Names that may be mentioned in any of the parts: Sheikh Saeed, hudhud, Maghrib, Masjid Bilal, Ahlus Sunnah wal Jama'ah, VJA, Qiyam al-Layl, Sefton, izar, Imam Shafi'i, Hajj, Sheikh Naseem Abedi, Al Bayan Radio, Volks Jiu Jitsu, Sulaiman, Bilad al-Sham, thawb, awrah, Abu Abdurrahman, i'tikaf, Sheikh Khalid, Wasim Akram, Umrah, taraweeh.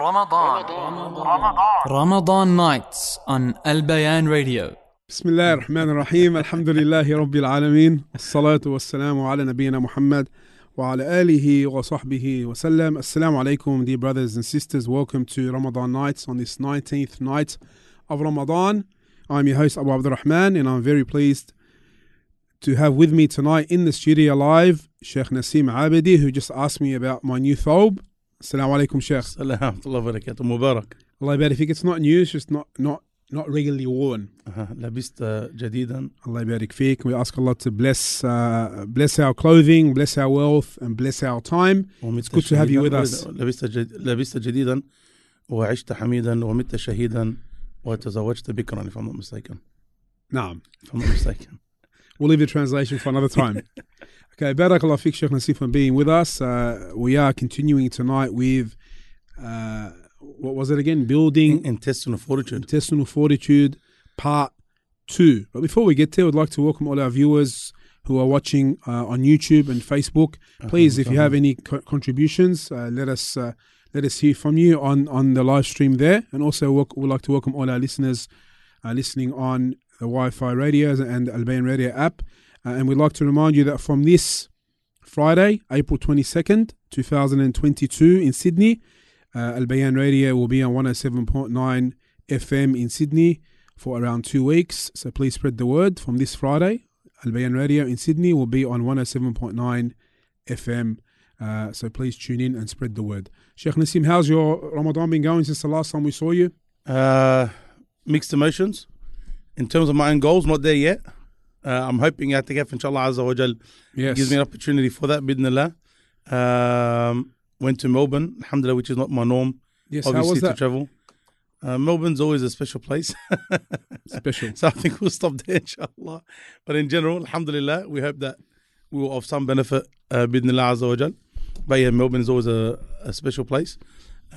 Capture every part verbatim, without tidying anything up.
Ramadan. Ramadan. Ramadan. Ramadan nights on Al Bayan Radio. Bismillah ar-Rahman ar-Rahim. Alhamdulillahi Rabbil Alameen. As-salatu was-salamu ala nabiyyina Muhammad wa ala alihi wa sahbihi wa sallam. Assalamu alaikum, dear brothers and sisters. Welcome to Ramadan nights on this nineteenth night of Ramadan. I'm your host Abu Abdurrahman, and I'm very pleased to have with me tonight in the studio live Sheikh Naseem Abedi, who just asked me about my new thawb. Assalamu alaikum, Sheikh. Assalamu alaikum, Mubarak. Allah barik fik. It's not new, it's just not not not regularly worn. Labista jadidan. Allah barik fik. We ask Allah to bless uh, bless our clothing, bless our wealth, and bless our time. It's good to have you with us. Labista jadidan, wa aishta hamidan, wa mitta shahidan, wa tazawajta bikran, if I'm not mistaken. Naam. If I'm not mistaken. We'll leave the translation for another time. Okay, Barakallah Fik, Sheikh Naseem, for being with us. Uh, we are continuing tonight with, uh, what was it again? Building Intestinal Fortitude. Intestinal Fortitude, Part two. But before we get there, we'd like to welcome all our viewers who are watching uh, on YouTube and Facebook. Please, uh-huh, if you have any co- contributions, uh, let us uh, let us hear from you on, on the live stream there. And also, we'd like to welcome all our listeners uh, listening on the Wi-Fi radios and the Al Bayan Radio app. Uh, and we'd like to remind you that from this Friday, April twenty-second, two thousand twenty-two in Sydney, uh, Al Bayan Radio will be on one oh seven point nine F M in Sydney for around two weeks. So please spread the word. From this Friday, Al Bayan Radio in Sydney will be on one oh seven point nine F M. Uh, so please tune in and spread the word. Sheikh Naseem, how's your Ramadan been going since the last time we saw you? Uh, mixed emotions. In terms of my own goals, not there yet. Uh, I'm hoping I think inshallah Azza wa Jal gives me an opportunity for that, bidnillah. Um, went to Melbourne, alhamdulillah, which is not my norm. Yes, obviously, how was that? To travel. Uh, Melbourne's always a special place. Special. So I think we'll stop there, inshallah. But in general, alhamdulillah, we hope that we will have some benefit, uh, bidnillah Azza wa Jal. But yeah, Melbourne is always a, a special place.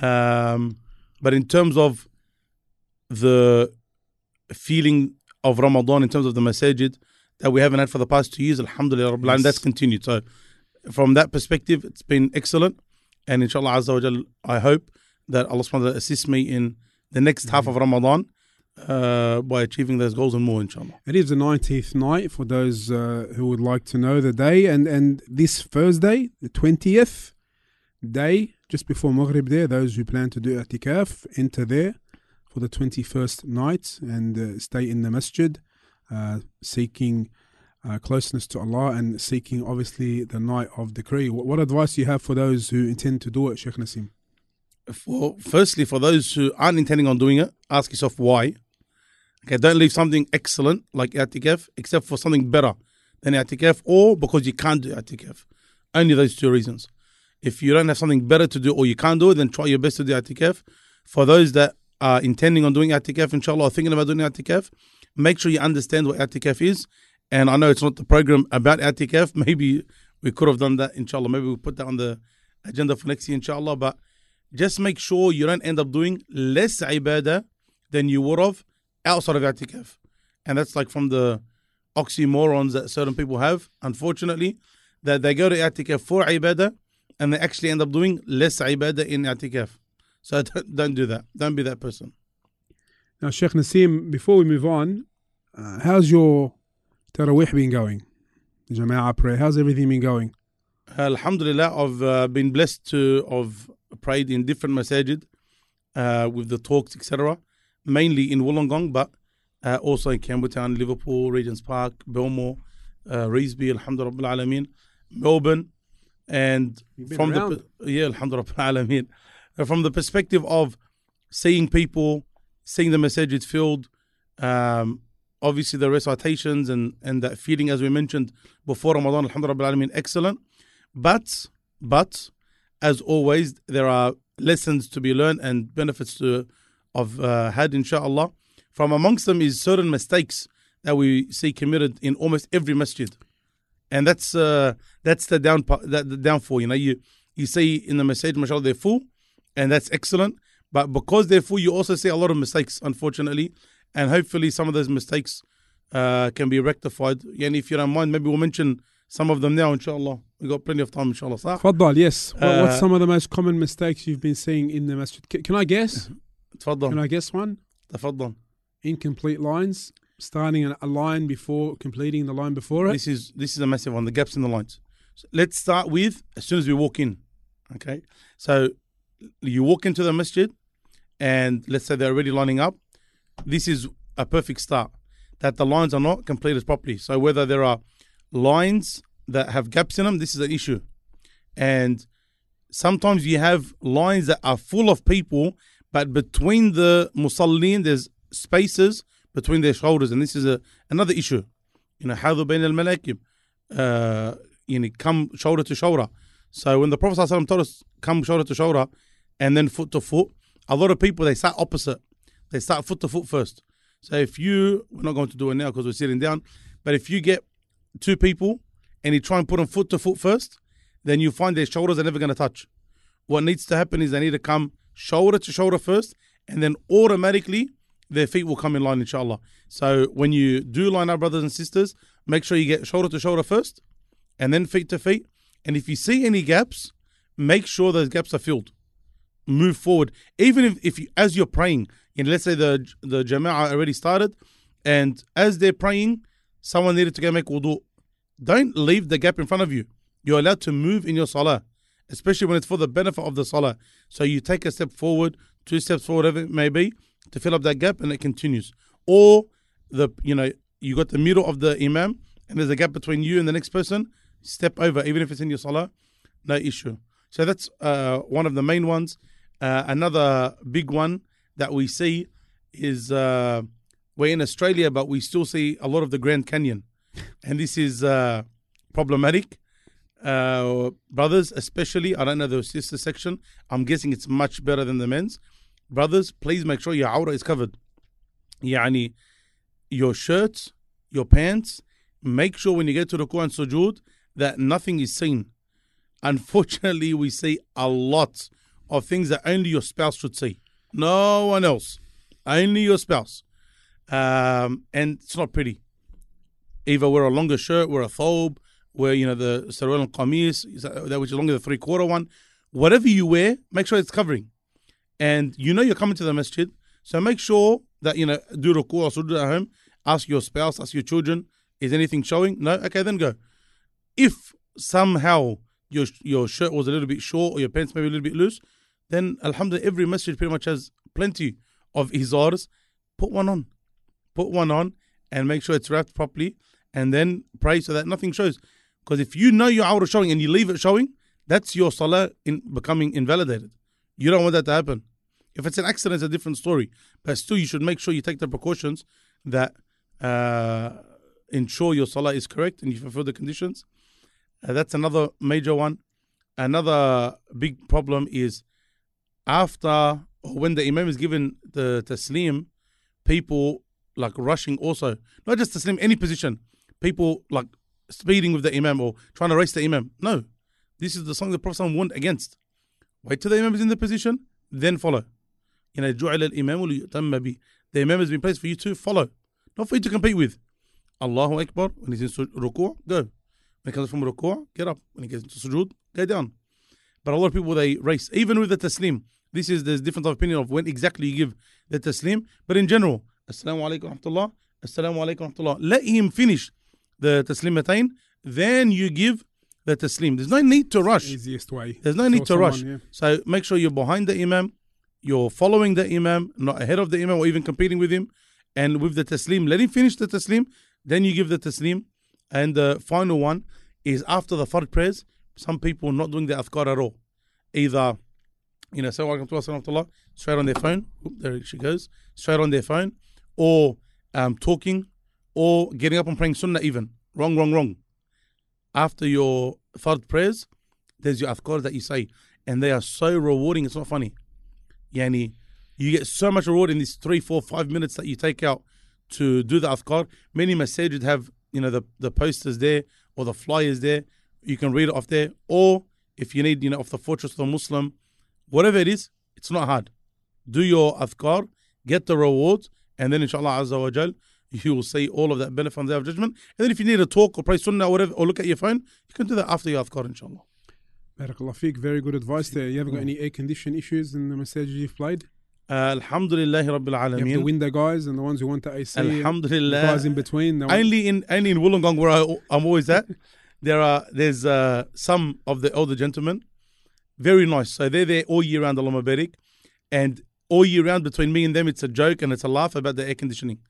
Um, but in terms of the feeling of Ramadan, in terms of the masajid that we haven't had for the past two years, alhamdulillah, yes, and that's continued. So from that perspective, it's been excellent. And inshallah, Azza wa Jal, I hope that Allah subhanahu wa ta'ala assists me in the next mm-hmm. half of Ramadan uh, by achieving those goals and more, inshallah. It is the nineteenth night for those uh, who would like to know the day. And, and this Thursday, the twentieth day, just before Maghrib there, those who plan to do i'tikaf, enter there for the twenty-first night and uh, stay in the masjid, uh, seeking uh, closeness to Allah and seeking obviously the night of decree. What, what advice do you have for those who intend to do it, Sheikh Naseem? For, firstly, for those who aren't intending on doing it, ask yourself why. Okay, don't leave something excellent like i'tikaf except for something better than i'tikaf, or because you can't do i'tikaf. Only those two reasons. If you don't have something better to do or you can't do it, then try your best to do i'tikaf. For those that Uh, intending on doing i'tikaf, inshallah, or thinking about doing i'tikaf, make sure you understand what i'tikaf is. And I know it's not the program about i'tikaf. Maybe we could have done that, inshallah. Maybe we'll put that on the agenda for next year, inshallah. But just make sure you don't end up doing less ibadah than you would have outside of i'tikaf. And that's like from the oxymorons that certain people have, unfortunately, that they go to i'tikaf for ibadah and they actually end up doing less ibadah in i'tikaf. So don't, don't do that. Don't be that person. Now, Sheikh Naseem, before we move on, uh, how's your Taraweeh been going? The Jama'ah prayer, how's everything been going? Alhamdulillah, I've uh, been blessed to have prayed in different masajid uh, with the talks, et cetera, mainly in Wollongong, but uh, also in Campbelltown, Liverpool, Regent's Park, Belmore, uh, Reesby, alhamdulillah, Rabbil Alameen, Melbourne. And from around the... Yeah, alhamdulillah, Rabbil Alameen. From the perspective of seeing people, seeing the masajid filled, um, obviously the recitations and, and that feeling, as we mentioned before Ramadan, alhamdulillah, Rabbil Alameen, excellent. But, but, as always, there are lessons to be learned and benefits to have uh, had, inshaAllah. From amongst them is certain mistakes that we see committed in almost every masjid. And that's uh, that's the, down, that, the downfall, you know. You, you see in the masajid, mashallah, they're full. And that's excellent. But because they're full, you also see a lot of mistakes, unfortunately. And hopefully some of those mistakes uh, can be rectified. And if you don't mind, maybe we'll mention some of them now, inshallah. We've got plenty of time, inshallah. Sah? Tfaddal, yes. Uh, what, what's some of the most common mistakes you've been seeing in the masjid? Can, can I guess? Tfaddal. Can I guess one? Tfaddal. Incomplete lines. Starting a line before completing the line before it. This is this is a massive one, the gaps in the lines. So let's start with as soon as we walk in. Okay. So you walk into the masjid and let's say they're already lining up. This is a perfect start, that the lines are not completed properly. So whether there are lines that have gaps in them, this is an issue. And sometimes you have lines that are full of people, but between the musallin, there's spaces between their shoulders, and this is a, another issue. You know, حَذُوا بَيْنَ الْمَلَاكِبِ uh, you know, come shoulder to shoulder. So when the Prophet ﷺ told us, come shoulder to shoulder, and then foot to foot, a lot of people, they start opposite. They start foot to foot first. So if you, we're not going to do it now because we're sitting down, but if you get two people and you try and put them foot to foot first, then you find their shoulders are never going to touch. What needs to happen is they need to come shoulder to shoulder first, and then automatically their feet will come in line, inshallah. So when you do line up, brothers and sisters, make sure you get shoulder to shoulder first and then feet to feet. And if you see any gaps, make sure those gaps are filled. Move forward. Even if, if you, as you're praying, and let's say the, the jama'ah already started, and as they're praying, someone needed to go make wudu. Don't leave the gap in front of you. You're allowed to move in your salah, especially when it's for the benefit of the salah. So you take a step forward, two steps forward, whatever it may be, to fill up that gap, and it continues. Or the you know you got the middle of the imam and there's a gap between you and the next person, step over, even if it's in your salah, no issue. So that's uh, one of the main ones. Uh, another big one that we see is uh, we're in Australia, but we still see a lot of the Grand Canyon, and this is uh, problematic, uh, brothers. Especially, I don't know the sisters section. I'm guessing it's much better than the men's. Brothers, please make sure your awrah is covered. Yani, your shirts, your pants, make sure when you get to ruku and sujood that nothing is seen. Unfortunately, we see a lot of things that only your spouse should see. No one else. Only your spouse. Um, and it's not pretty. Either wear a longer shirt, wear a thobe, wear, you know, the sarwal and qamis, which is longer than the three-quarter one. Whatever you wear, make sure it's covering. And you know you're coming to the masjid, so make sure that, you know, do ruku or sujood at home, ask your spouse, ask your children, is anything showing? No? Okay, then go. If somehow your your shirt was a little bit short or your pants maybe a little bit loose, then alhamdulillah, every masjid pretty much has plenty of izars. Put one on. Put one on and make sure it's wrapped properly, and then pray so that nothing shows. Because if you know your awrah showing and you leave it showing, that's your salah in becoming invalidated. You don't want that to happen. If it's an accident, it's a different story. But still, you should make sure you take the precautions that uh, ensure your salah is correct and you fulfill the conditions. Uh, that's another major one. Another big problem is after or when the imam is given the taslim, people like rushing also. Not just taslim, any position. People like speeding with the imam or trying to race the imam. No. This is the song the Prophet warned against. Wait till the imam is in the position, then follow. You know, جُعِلَ الْإِمَامُ لِيُؤْتَمَّ بِهِ. The imam has been placed for you to follow, not for you to compete with. Allahu Akbar, when he's in ruku', go. When he comes from ruku', get up. When he gets into sujood, go down. But a lot of people, they race, even with the taslim. This is, there's different opinion of when exactly you give the taslim. But in general, Assalamu alaikum wa rahmatullah, Assalamu alaikum wa rahmatullah. Let him finish the taslimatain, then you give the taslim. There's no need to rush. Easiest way. There's no need to rush. Yeah. So make sure you're behind the imam, you're following the imam, not ahead of the imam or even competing with him. And with the taslim, let him finish the taslim, then you give the taslim. And the final one is after the fard prayers, some people not doing the adhkar at all. Either, you know, Assalamu alaikum, straight on their phone. Oop, there she goes. Straight on their phone. Or um, talking, or getting up and praying sunnah even. Wrong, wrong, wrong. After your fard prayers, there's your afkar that you say. And they are so rewarding, it's not funny. Yani, you get so much reward in these three, four, five minutes that you take out to do the afkar. Many masajid have, you know, the, the posters there or the flyers there. You can read it off there. Or if you need, you know, off the Fortress of the Muslim, whatever it is, it's not hard. Do your afkar, get the rewards, and then inshallah azza wa jal, he will say all of that benefit on the Day of Judgment. And then if you need to talk or pray sunnah or whatever, or look at your phone, you can do that after your adhkar, inshallah. Barakallah feek, very good advice there. You haven't got any air condition issues in the message you've played? Uh, Alhamdulillahi Rabbil Alameen. You have the window guys and the ones who want the A C. Alhamdulillah. The guys in between. Only in, only in Wollongong where I, I'm always at, there are there's uh, some of the older gentlemen, very nice. So they're there all year round, Allahumma barik. And all year round between me and them, it's a joke and it's a laugh about the air conditioning.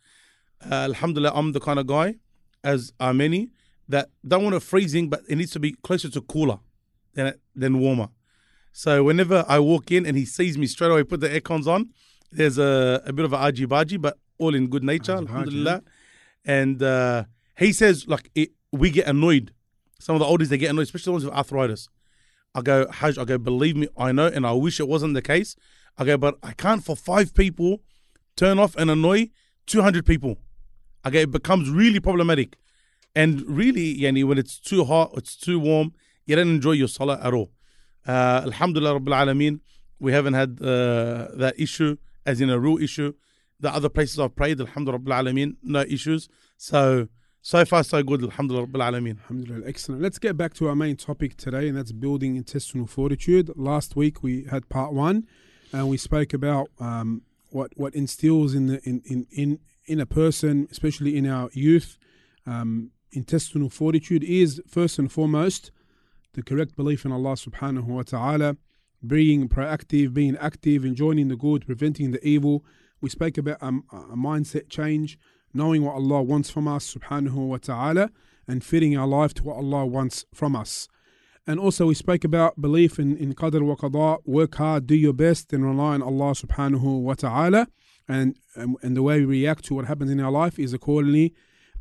Uh, Alhamdulillah, I'm the kind of guy, as are many, that don't want it freezing, but it needs to be closer to cooler than than warmer. So whenever I walk in and he sees me straight away, put the aircons on, there's a, a bit of an argy-bargy, but all in good nature, argy-bargy. Alhamdulillah. And uh, he says, like, it, we get annoyed. Some of the oldies, they get annoyed, especially the ones with arthritis. I go, Hajj, I go, believe me, I know, and I wish it wasn't the case. I go, but I can't for five people turn off and annoy two hundred people. Okay, it becomes really problematic. And really, yani, when it's too hot, it's too warm, you don't enjoy your salah at all. Uh, Alhamdulillah Rabbil Alameen, we haven't had uh, that issue, as in a real issue. The other places I've prayed, Alhamdulillah Rabbil Alameen, no issues. So, so far so good, Alhamdulillah Rabbil Alameen. Alhamdulillah, excellent. Let's get back to our main topic today, and that's building intestinal fortitude. Last week we had part one, and we spoke about um, what, what instills in the... in in, in in a person, especially in our youth, um, intestinal fortitude is first and foremost the correct belief in Allah subhanahu wa ta'ala, being proactive, being active, enjoying the good, preventing the evil. We spoke about um, a mindset change, knowing what Allah wants from us subhanahu wa ta'ala, and fitting our life to what Allah wants from us. And also we spoke about belief in, in qadr wa qada, work hard, do your best, and rely on Allah subhanahu wa ta'ala. And, and and the way we react to what happens in our life is accordingly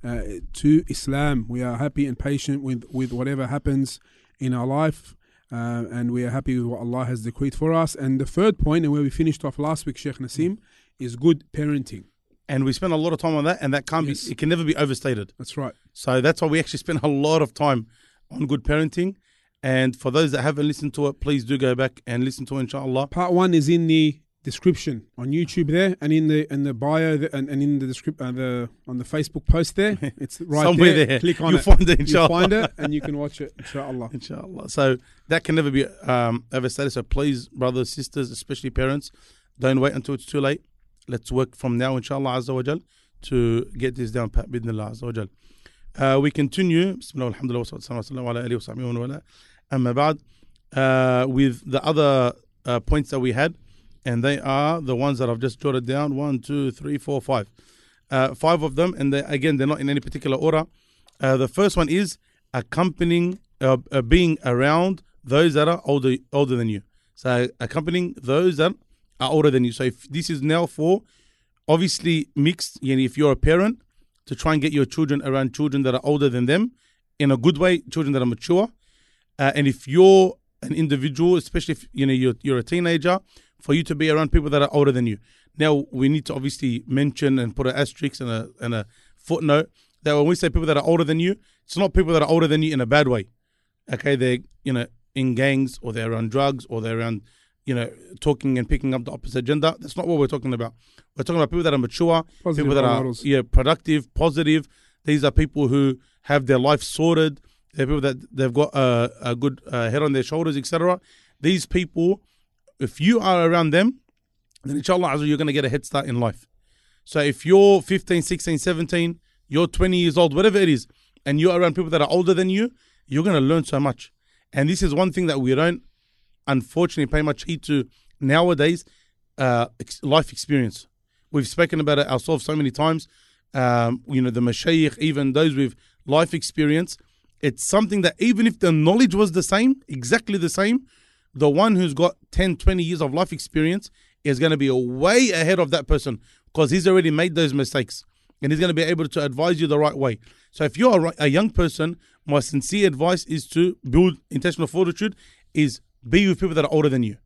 uh, to Islam. We are happy and patient with, with whatever happens in our life, uh, and we are happy with what Allah has decreed for us. And the third point, and where we finished off last week, Sheikh Naseem, is good parenting. And we spent a lot of time on that, and that can't yes. be, it can never be overstated. That's right. So that's why we actually spent a lot of time on good parenting. And for those that haven't listened to it, please do go back and listen to it, inshallah. Part one is in the description on YouTube there, and in the in the bio the, and, and in the description uh, the on the Facebook post there, it's right somewhere there. there. Click on You'll it. Find it, inshallah. You'll find it, and you can watch it, inshallah. Inshallah. So that can never be um, overstated. So please, brothers, sisters, especially parents, don't wait until it's too late. Let's work from now, inshallah, azza wa jal, to get this down pat bidnillah, azza wa jal. Uh, we continue. Bismillah, alhamdulillah, wassalamu ala alihi wa sahbihi wa ala. Amma ba'd, with the other uh, points that we had. And they are the ones that I've just jotted down. One, two, three, four, five. Uh, five of them. And they, again, they're not in any particular order. Uh, the first one is accompanying, uh, uh, being around those that are older older than you. So accompanying those that are older than you. So if this is now for, obviously mixed, you know, if you're a parent, to try and get your children around children that are older than them in a good way, children that are mature. Uh, and if you're an individual, especially if you know, you're, you're a teenager, for you to be around people that are older than you. Now, we need to obviously mention and put an asterisk and a, and a footnote that when we say people that are older than you, it's not people that are older than you in a bad way. Okay, they're, you know, in gangs, or they're on drugs, or they're on, you know, talking and picking up the opposite gender. That's not what we're talking about. We're talking about people that are mature, positive people that models. are yeah, productive, positive. These are people who have their life sorted. They're people that they've got a, a good uh, head on their shoulders, et cetera. These people... if you are around them, then inshallah you're going to get a head start in life. So if you're fifteen, sixteen, seventeen, you're twenty years old, whatever it is, and you're around people that are older than you, you're going to learn so much. And this is one thing that we don't, unfortunately, pay much heed to nowadays, uh, life experience. We've spoken about it ourselves so many times. Um, you know, the mashayikh, even those with life experience, it's something that even if the knowledge was the same, exactly the same, the one who's got ten, twenty years of life experience is going to be way ahead of that person because he's already made those mistakes and he's going to be able to advise you the right way. So if you're a, a young person, my sincere advice is to build intentional fortitude, is be with people that are older than you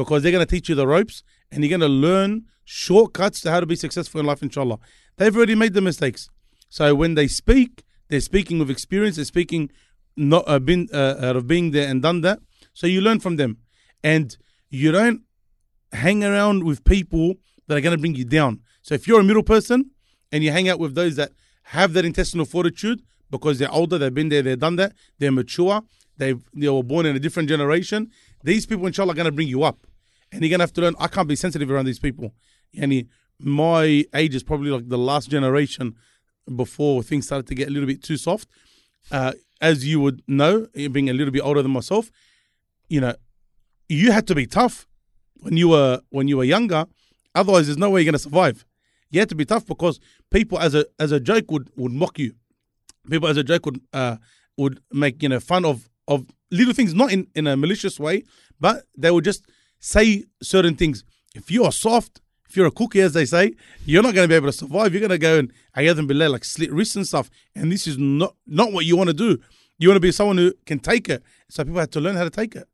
because they're going to teach you the ropes and you're going to learn shortcuts to how to be successful in life, inshallah. They've already made the mistakes. So when they speak, they're speaking with experience, they're speaking not uh, been, uh, out of being there and done that. So you learn from them and you don't hang around with people that are going to bring you down. So if you're a middle person and you hang out with those that have that intestinal fortitude because they're older, they've been there, they've done that, they're mature, they've, they were born in a different generation. These people, inshallah, are going to bring you up. And you're going to have to learn, I can't be sensitive around these people. Yani, my age is probably like the last generation before things started to get a little bit too soft. Uh, as you would know, being a little bit older than myself, you know, you had to be tough when you were when you were younger. Otherwise, there's no way you're going to survive. You had to be tough because people, as a as a joke, would, would mock you. People, as a joke, would uh, would make you know fun of of little things, not in, in a malicious way, but they would just say certain things. If you are soft, if you're a cookie, as they say, you're not going to be able to survive. You're going to go and ayathan billah, like slit wrists and stuff. And this is not, not what you want to do. You want to be someone who can take it. So people have to learn how to take it.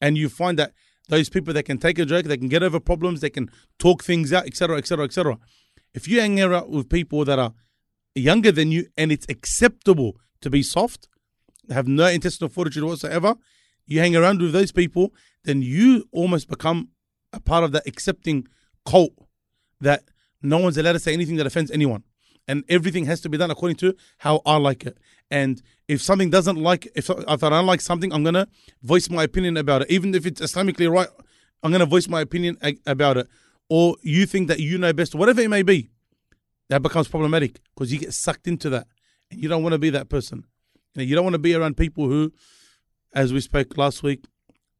And you find that those people that can take a joke, they can get over problems, they can talk things out, et cetera, et cetera, et cetera. If you hang out with people that are younger than you and it's acceptable to be soft, have no intestinal fortitude whatsoever, you hang around with those people, then you almost become a part of that accepting cult that no one's allowed to say anything that offends anyone. And everything has to be done according to how I like it. And if something doesn't like, if, if I don't like something, I'm going to voice my opinion about it. Even if it's Islamically right, I'm going to voice my opinion a- about it. Or you think that you know best, whatever it may be, that becomes problematic because you get sucked into that. And you don't want to be that person. You know, you don't want to be around people who, as we spoke last week,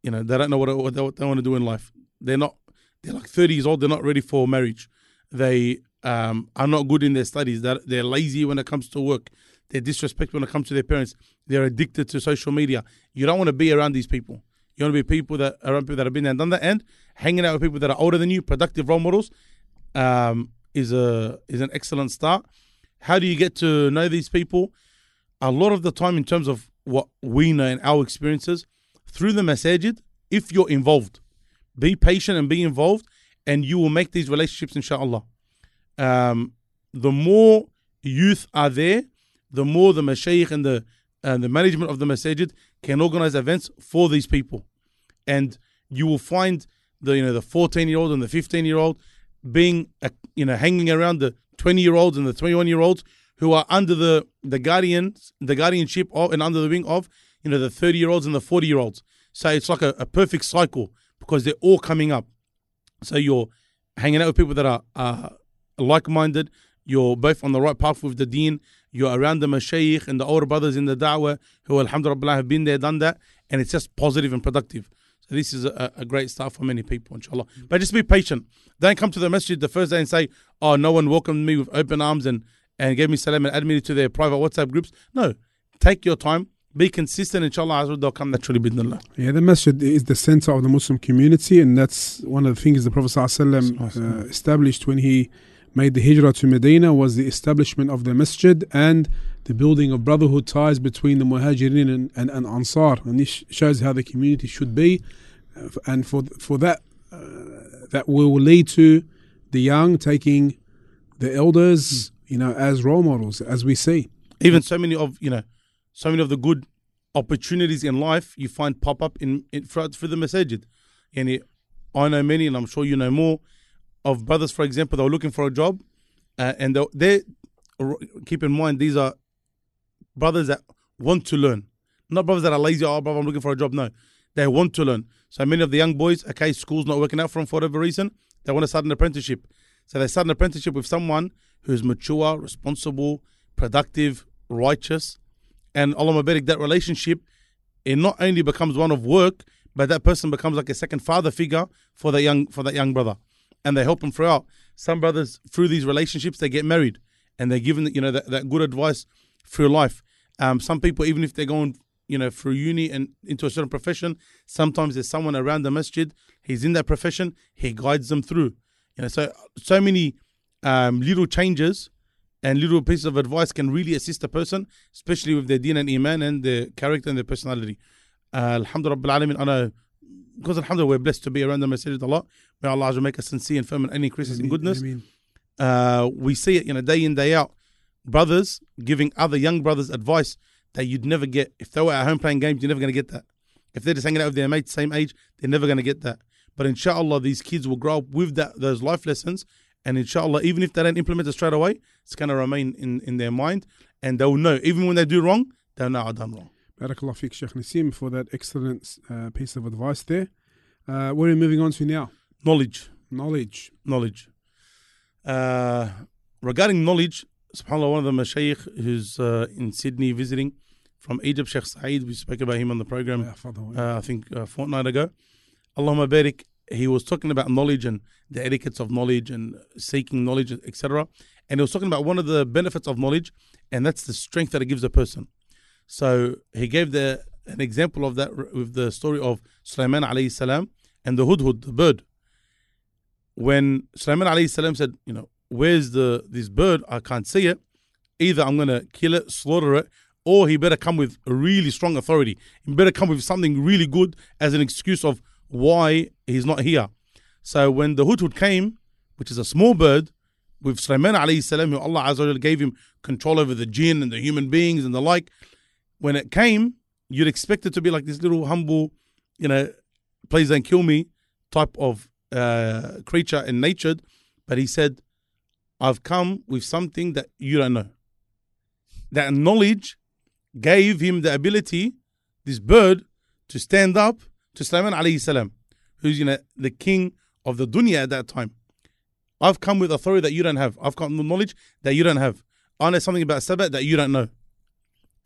you know, they don't know what, what, they, what they want to do in life. They're not, they're like thirty years old, they're not ready for marriage. They... Um, are not good in their studies. They're, they're lazy when it comes to work. They're disrespectful when it comes to their parents. They're addicted to social media. You don't want to be around these people. You want to be people that around people that have been there and done that. And hanging out with people that are older than you, productive role models, um, is a is an excellent start. How do you get to know these people? A lot of the time, in terms of what we know and our experiences, through the masajid. If you're involved, be patient and be involved, and you will make these relationships, inshallah. Um, the more youth are there, the more the mashaykh and the and the management of the masajid can organize events for these people, and you will find the you know the fourteen year old and the fifteen year old being uh, you know hanging around the twenty year olds and the twenty-one year olds who are under the the guardians the guardianship of and under the wing of you know the thirty year olds and the forty year olds. So it's like a, a perfect cycle because they're all coming up. So you're hanging out with people that are. Uh, like-minded, you're both on the right path with the deen, you're around the mashaykh and the older brothers in the da'wah who alhamdulillah have been there, done that, and it's just positive and productive. So this is a, a great start for many people, inshallah. But just be patient. Don't come to the masjid the first day and say, oh, no one welcomed me with open arms and, and gave me salam and added me to their private WhatsApp groups. No, take your time. Be consistent, inshallah, they'll come naturally, bidnallah. Yeah, the masjid is the center of the Muslim community, and that's one of the things the Prophet ﷺ, uh, established when he made the hijrah to Medina, was the establishment of the masjid and the building of brotherhood ties between the muhajirin and, and, and ansar. And this shows how the community should be. Uh, and for for that, uh, that will lead to the young taking the elders, mm. you know, as role models, as we see. Even so many of, you know, so many of the good opportunities in life you find pop up in, in through, through the masajid. And it, I know many, and I'm sure you know more, of brothers, for example, that were looking for a job, uh, and they keep in mind these are brothers that want to learn, not brothers that are lazy. Oh, brother, I'm looking for a job. No, they want to learn. So many of the young boys, okay, school's not working out for them for whatever reason. They want to start an apprenticeship, so they start an apprenticeship with someone who's mature, responsible, productive, righteous, and Allah Mabarak, that relationship, it not only becomes one of work, but that person becomes like a second father figure for that young for that young brother. And they help them throughout. Some brothers, through these relationships, they get married, and they're given, you know, that, that good advice through life. Um, some people, even if they're going, you know, through uni and into a certain profession, sometimes there's someone around the masjid. He's in that profession. He guides them through. You know, so so many um, little changes and little pieces of advice can really assist a person, especially with their deen and iman and their character and their personality. Uh, Alhamdulillah, I know. Because alhamdulillah, we're blessed to be around the masjid a lot. May Allah make us sincere and firm and any increases in goodness. Uh, we see it, you know, day in, day out. Brothers giving other young brothers advice that you'd never get. If they were at home playing games, you're never going to get that. If they're just hanging out with their mates, same age, they're never going to get that. But inshallah, these kids will grow up with that, those life lessons, And inshallah, even if they don't implement it straight away, it's going to remain in, in their mind. And they'll know, even when they do wrong, they'll know I've done wrong. Barakallah fiqh, Sheikh Naseem, for that excellent uh, piece of advice there. Uh, what are we moving on to now? Knowledge. Knowledge. Knowledge. Uh, regarding knowledge, subhanAllah, one of the mashaykh who's uh, in Sydney visiting from Egypt, Sheikh Saeed, we spoke about him on the program, uh, I think a fortnight ago. Allahumma barik, he was talking about knowledge and the etiquettes of knowledge and seeking knowledge, et cetera. And he was talking about one of the benefits of knowledge, and that's the strength that it gives a person. So he gave the an example of that with the story of Sulaiman alayhi salam and the hudhud, the bird. When Sulaiman alayhi salam said, you know, where's the this bird? I can't see it. Either I'm going to kill it, slaughter it, or he better come with a really strong authority. He better come with something really good as an excuse of why he's not here. So when the hudhud came, which is a small bird, with Sulaiman alayhi salam, who Allah Azza wa Jalla gave him control over the jinn and the human beings and the like, when it came, you'd expect it to be like this little humble, you know, please don't kill me type of uh, creature and natured. But he said, I've come with something that you don't know. That knowledge gave him the ability, this bird, to stand up to Sulaiman alayhi salam, who's, you know, the king of the dunya at that time. I've come with authority that you don't have. I've got knowledge that you don't have. I know something about sabat that you don't know.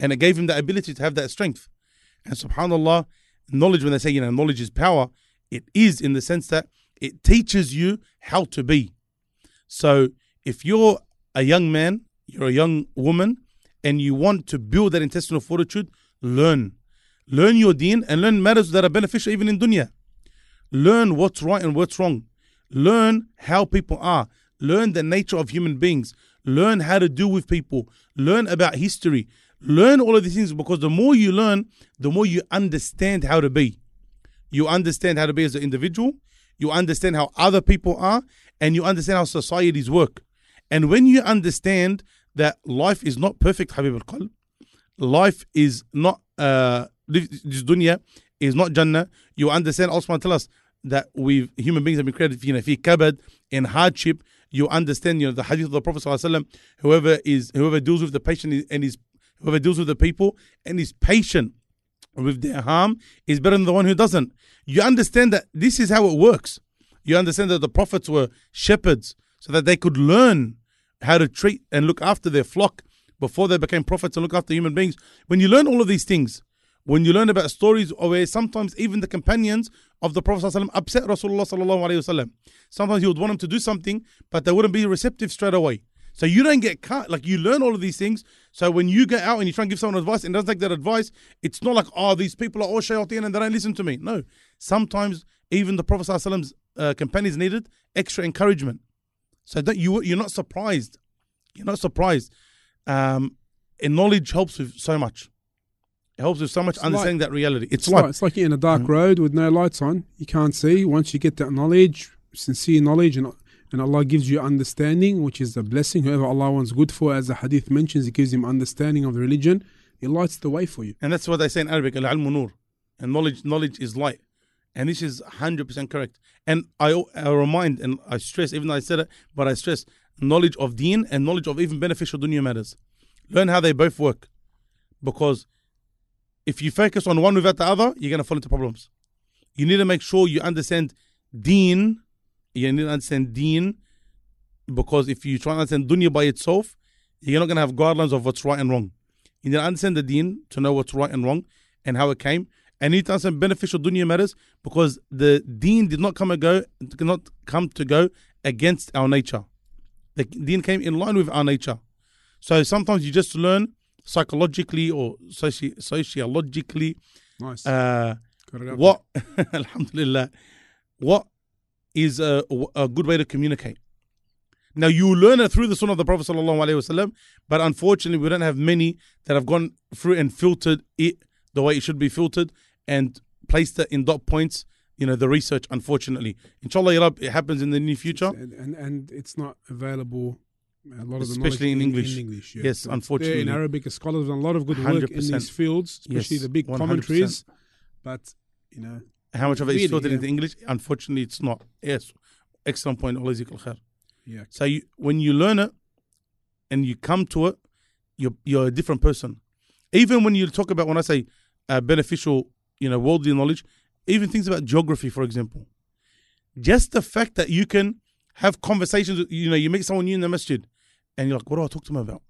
And it gave him the ability to have that strength. And subhanAllah, knowledge, when they say, you know, knowledge is power, it is in the sense that it teaches you how to be. So if you're a young man, you're a young woman, and you want to build that intestinal fortitude, learn. Learn your deen and learn matters that are beneficial even in dunya. Learn what's right and what's wrong. Learn how people are. Learn the nature of human beings. Learn how to deal with people. Learn about history. Learn all of these things, because the more you learn, the more you understand how to be. You understand how to be as an individual. You understand how other people are, and you understand how societies work. And when you understand that life is not perfect, Habib al-Qalb, life is not, uh, this dunya is not Jannah. You understand, Allah subhanahu wa ta'ala tells us that we human beings have been created, you know, fi kabad, in hardship. You understand, you know, the hadith of the Prophet sallallahu alaihi wasallam. Whoever is, whoever deals with the patient and is, whoever deals with the people and is patient with their harm is better than the one who doesn't. You understand that this is how it works. You understand that the prophets were shepherds so that they could learn how to treat and look after their flock before they became prophets and look after human beings. When you learn all of these things, when you learn about stories where sometimes even the companions of the Prophet ﷺ upset Rasulullah ﷺ. Sometimes he would want them to do something, but they wouldn't be receptive straight away. So you don't get cut. Like, you learn all of these things. So when you go out and you try and give someone advice and doesn't take that advice, it's not like, oh, these people are all shayateen and they don't listen to me. No. Sometimes even the Prophet ﷺ's uh, companions needed extra encouragement. So that you, you're not surprised. You're not surprised. Um, and knowledge helps with so much. It helps with so much it's understanding like, that reality. It's, it's like, like it's like you're in a dark mm-hmm. road with no lights on. You can't see. Once you get that knowledge, sincere knowledge, and and Allah gives you understanding, which is a blessing. Whoever Allah wants good for, as the hadith mentions, He gives him understanding of the religion. He lights the way for you. And that's what they say in Arabic, al-ilmu nur. And knowledge, knowledge is light. And this is one hundred percent correct. And I, I remind and I stress, even though I said it, but I stress knowledge of deen and knowledge of even beneficial dunya matters. Learn how they both work, because if you focus on one without the other, you're going to fall into problems. You need to make sure you understand deen. You need to understand deen, because if you try to understand dunya by itself, you're not going to have guidelines of what's right and wrong. You need to understand the deen to know what's right and wrong and how it came. And you need to understand beneficial dunya matters, because the deen did not come and go, did not come to go against our nature. The deen came in line with our nature. So sometimes you just learn psychologically or soci- sociologically, nice. uh, what, alhamdulillah, what is a, a good way to communicate. Now, you learn it through the sunnah of the Prophet ﷺ, but unfortunately, we don't have many that have gone through and filtered it the way it should be filtered and placed it in dot points, you know, the research, unfortunately. Inshallah, ya Rab, it happens in the near future. And, and, and it's not available. A lot of the especially in English. In English yeah. Yes, so unfortunately. In Arabic, scholars have done a lot of good work one hundred percent in these fields, especially yes, the big one hundred percent commentaries. But, you know. How much of it really, is filtered yeah. into English? Unfortunately, it's not. Yes. Excellent point. Allah Zikr al Khair. Yeah. So you, when you learn it and you come to it, you're, you're a different person. Even when you talk about, when I say uh, beneficial, you know, worldly knowledge, even things about geography, for example. Just the fact that you can have conversations, you know, you meet someone new in the masjid and you're like, what do I talk to them about?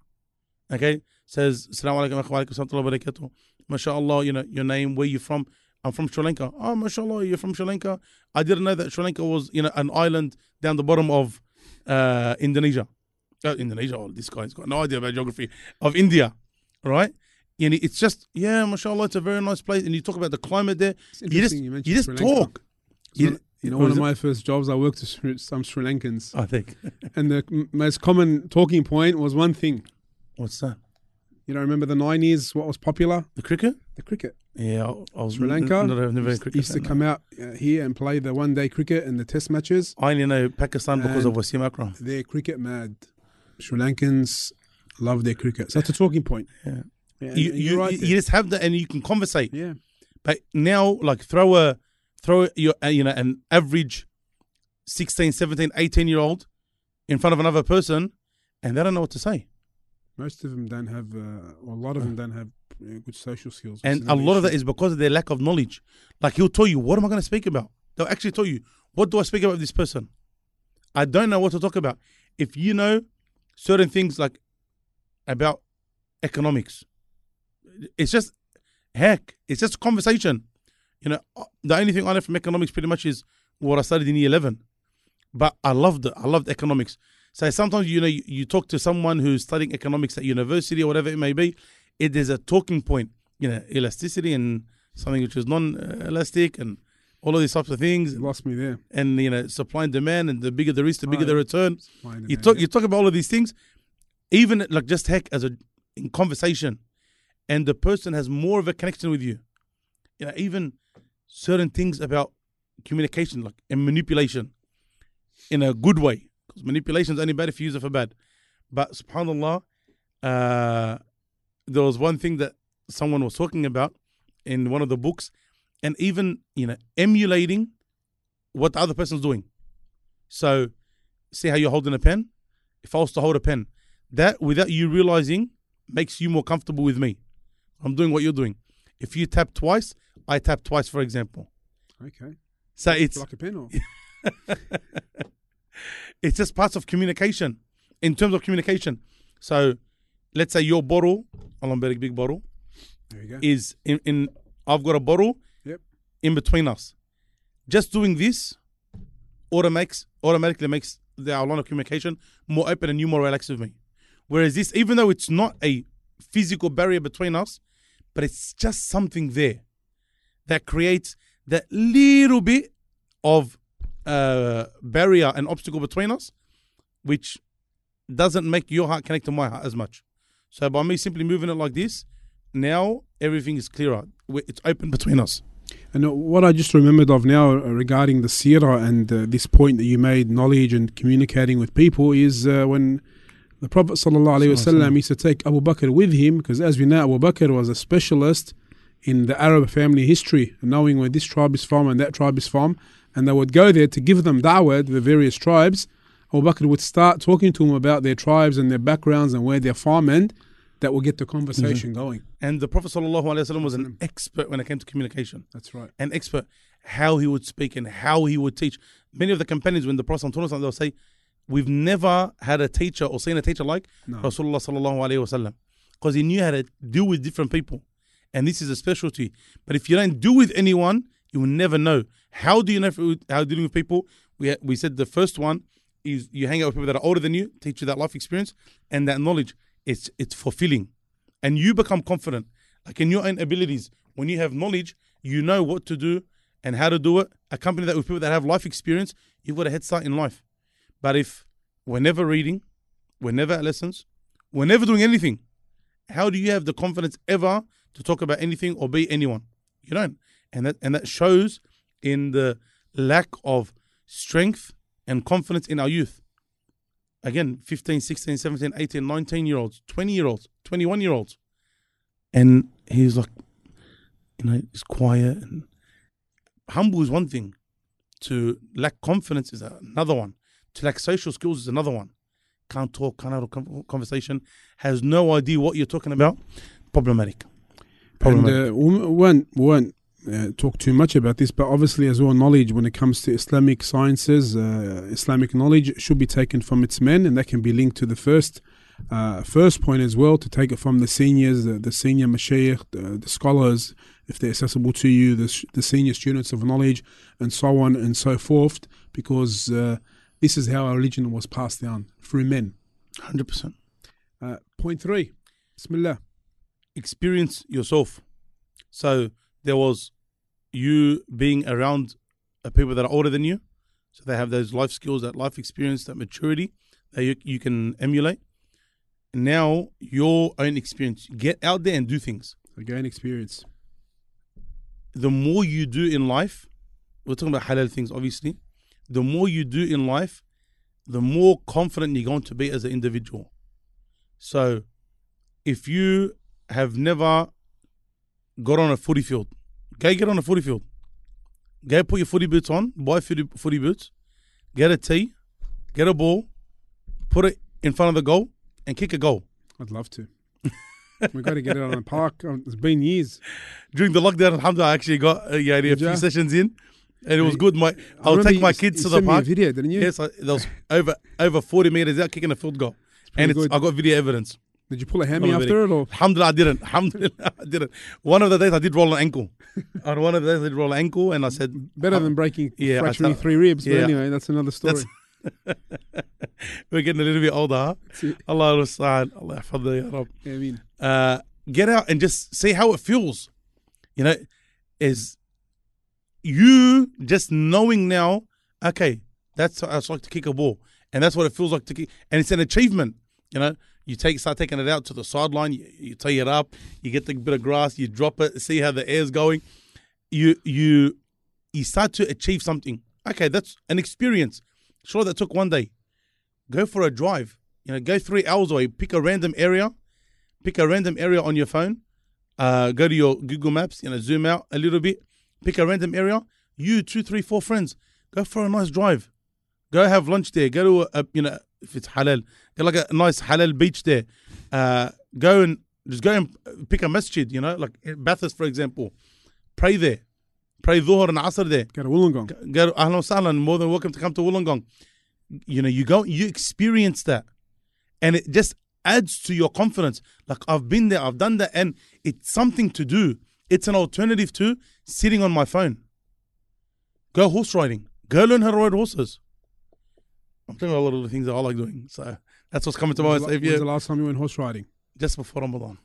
Okay, says, Assalamu alaikum, wa alaikum, wa rahmatullahi wa barakatuh. MashaAllah, you know, your name, where you from? I'm from Sri Lanka. Oh, mashaAllah, you're from Sri Lanka. I didn't know that Sri Lanka was, you know, an island down the bottom of uh, Indonesia. Oh, Indonesia, oh, this guy's got no idea about geography. Of India, right? And it's just, yeah, mashaAllah, it's a very nice place. And you talk about the climate there. It's interesting you, just, you, you just talk. You, you know, one of my it? first jobs, I worked with some Sri Lankans. I think. And the most common talking point was one thing. What's that? You know, remember the nineties, what was popular? The cricket? The cricket. Yeah, I, I was Sri Lanka. Not, never used, cricket used to come now. out uh, here and play the one day cricket and the test matches. I only know Pakistan and because of Wasim Akram. They're cricket mad. Sri Lankans love their cricket. So that's a talking point. Yeah. yeah you you, right you just have that and you can conversate. Yeah. But now, like, throw a, throw your, uh, you know, an average sixteen, seventeen, eighteen year old in front of another person and they don't know what to say. Most of them don't have, uh, or a lot of them don't have uh, good social skills. And a lot of that is because of their lack of knowledge. Like he'll tell you, what am I going to speak about? They'll actually tell you, what do I speak about with this person? I don't know what to talk about. If you know certain things like about economics, it's just, heck, it's just conversation. You know, the only thing I know from economics pretty much is what I studied in year eleven. But I loved it. I loved economics. So sometimes, you know, you, you talk to someone who's studying economics at university or whatever it may be, it is a talking point, you know, elasticity and something which is non-elastic and all of these types of things. You lost me there. And, you know, supply and demand, and the bigger the risk, the bigger the return. Demand, you talk yeah. you talk about all of these things, even like just heck as a in conversation, and the person has more of a connection with you. You know, even certain things about communication, like and manipulation in a good way. Because manipulation is only bad if you use it for bad. But subhanAllah, uh, there was one thing that someone was talking about in one of the books, and even, you know, emulating what the other person's doing. So, see how you're holding a pen? If I was to hold a pen, that without you realizing makes you more comfortable with me. I'm doing what you're doing. If you tap twice, I tap twice, for example. Okay. So it's like a pen or? It's just parts of communication, in terms of communication. So let's say your bottle, Alamberg big bottle, there you go. is in, in, I've got a bottle yep. in between us. Just doing this automates, automatically makes the, our line of communication more open and you more relaxed with me. Whereas this, even though it's not a physical barrier between us, but it's just something there that creates that little bit of Uh, barrier and obstacle between us, which doesn't make your heart connect to my heart as much. So by me simply moving it like this, now everything is clearer. It's open between us. And what I just remembered of now regarding the seerah and uh, this point that you made, knowledge and communicating with people, is uh, when the Prophet sallallahu alaihi wasallam used to take Abu Bakr with him, because as we know, Abu Bakr was a specialist in the Arab family history, knowing where this tribe is from and that tribe is from. And they would go there to give them da'wah, the various tribes. Abu Bakr would start talking to them about their tribes and their backgrounds and where they're from, and that will get the conversation mm-hmm. going. And the Prophet ﷺ was an expert when it came to communication. That's right. An expert, how he would speak and how he would teach. Many of the companions, when the Prophet taught us, they'll say, we've never had a teacher or seen a teacher like no. Rasulullah ﷺ, because he knew how to deal with different people. And this is a specialty. But if you don't deal with anyone, you will never know. How do you know if it, how dealing with people? We we said the first one is you hang out with people that are older than you, teach you that life experience and that knowledge. It's it's fulfilling, and you become confident, like in your own abilities. When you have knowledge, you know what to do and how to do it. Accompany that with people that have life experience, you've got a head start in life. But if we're never reading, we're never at lessons, we're never doing anything, how do you have the confidence ever to talk about anything or be anyone? You don't. And that and that shows in the lack of strength and confidence in our youth. Again, fifteen, sixteen, seventeen, eighteen, nineteen year olds, twenty year olds, twenty-one year olds. And he's like, you know, he's quiet and humble is one thing. To lack confidence is another one. to lack social skills is another one. Can't talk, can't have a conversation, has no idea what you're talking about. Problematic. Problematic. And uh, we won't, we won't uh, talk too much about this, but obviously as well, knowledge when it comes to Islamic sciences, uh, Islamic knowledge should be taken from its men, and that can be linked to the first Uh, first point as well, to take it from the seniors, the, the senior mashaykh, the, the scholars, if they're accessible to you, the, the senior students of knowledge, and so on and so forth, because uh, this is how our religion was passed down, through men. one hundred percent. Uh, point three, Bismillah. Experience yourself. So there was you being around people that are older than you, so they have those life skills, that life experience, that maturity that you, you can emulate. Now, your own experience. Get out there and do things. Again, experience. The more you do in life, we're talking about halal things, obviously. The more you do in life, the more confident you're going to be as an individual. So, if you have never got on a footy field, go get on a footy field. Go put your footy boots on, buy footy, footy boots, get a tee, get a ball, put it in front of the goal, and kick a goal. I'd love to. We've got to get it on the park. It's been years. During the lockdown, alhamdulillah, I actually got uh, yeah, a few sessions in, and it was good. My, I'll I take my kids you to the park. You sent me a video, didn't you? Yes, I, there was over over forty meters out kicking a field goal. It's and it's, I got video evidence. Did you pull a hammy after video. it? Or? Alhamdulillah, I didn't. Alhamdulillah, I didn't. One of the days I did roll an ankle. On one of the days I did roll an ankle, and I said... Better uh, than breaking, yeah, fracturing three ribs. Yeah. But anyway, that's another story. That's, we're getting a little bit older, huh? Allah al-Sa'ad, Allah al-Fadda, Ya Rab. Ameen. Uh, get out and just see how it feels. You know, is you just knowing now, okay, that's what it's like to kick a ball. And that's what it feels like to kick. And it's an achievement. You know, you take start taking it out to the sideline, you, you tie it up, you get the bit of grass, you drop it, see how the air's going. You, you, you start to achieve something. Okay, that's an experience. Sure, that took one day. Go for a drive. You know, go three hours away. Pick a random area. Pick a random area on your phone. Uh, go to your Google Maps. You know, zoom out a little bit. Pick a random area. You, two, three, four friends. Go for a nice drive. Go have lunch there. Go to, a, a, you know, if it's halal, go like a nice halal beach there. Uh, go and just go and pick a masjid. You know, like Bathurst, for example. Pray there. Pray Dhuhr and Asr there. Go to Wollongong. Go to Ahlan wa Sahlan. More than welcome to come to Wollongong. You know, you go, you experience that. And it just adds to your confidence. Like, I've been there, I've done that. And it's something to do. It's an alternative to sitting on my phone. Go horse riding. Go learn how to ride horses. I'm thinking about a lot of the things that I like doing. So that's what's coming to mind. When's the last time you went horse riding? Just before Ramadan.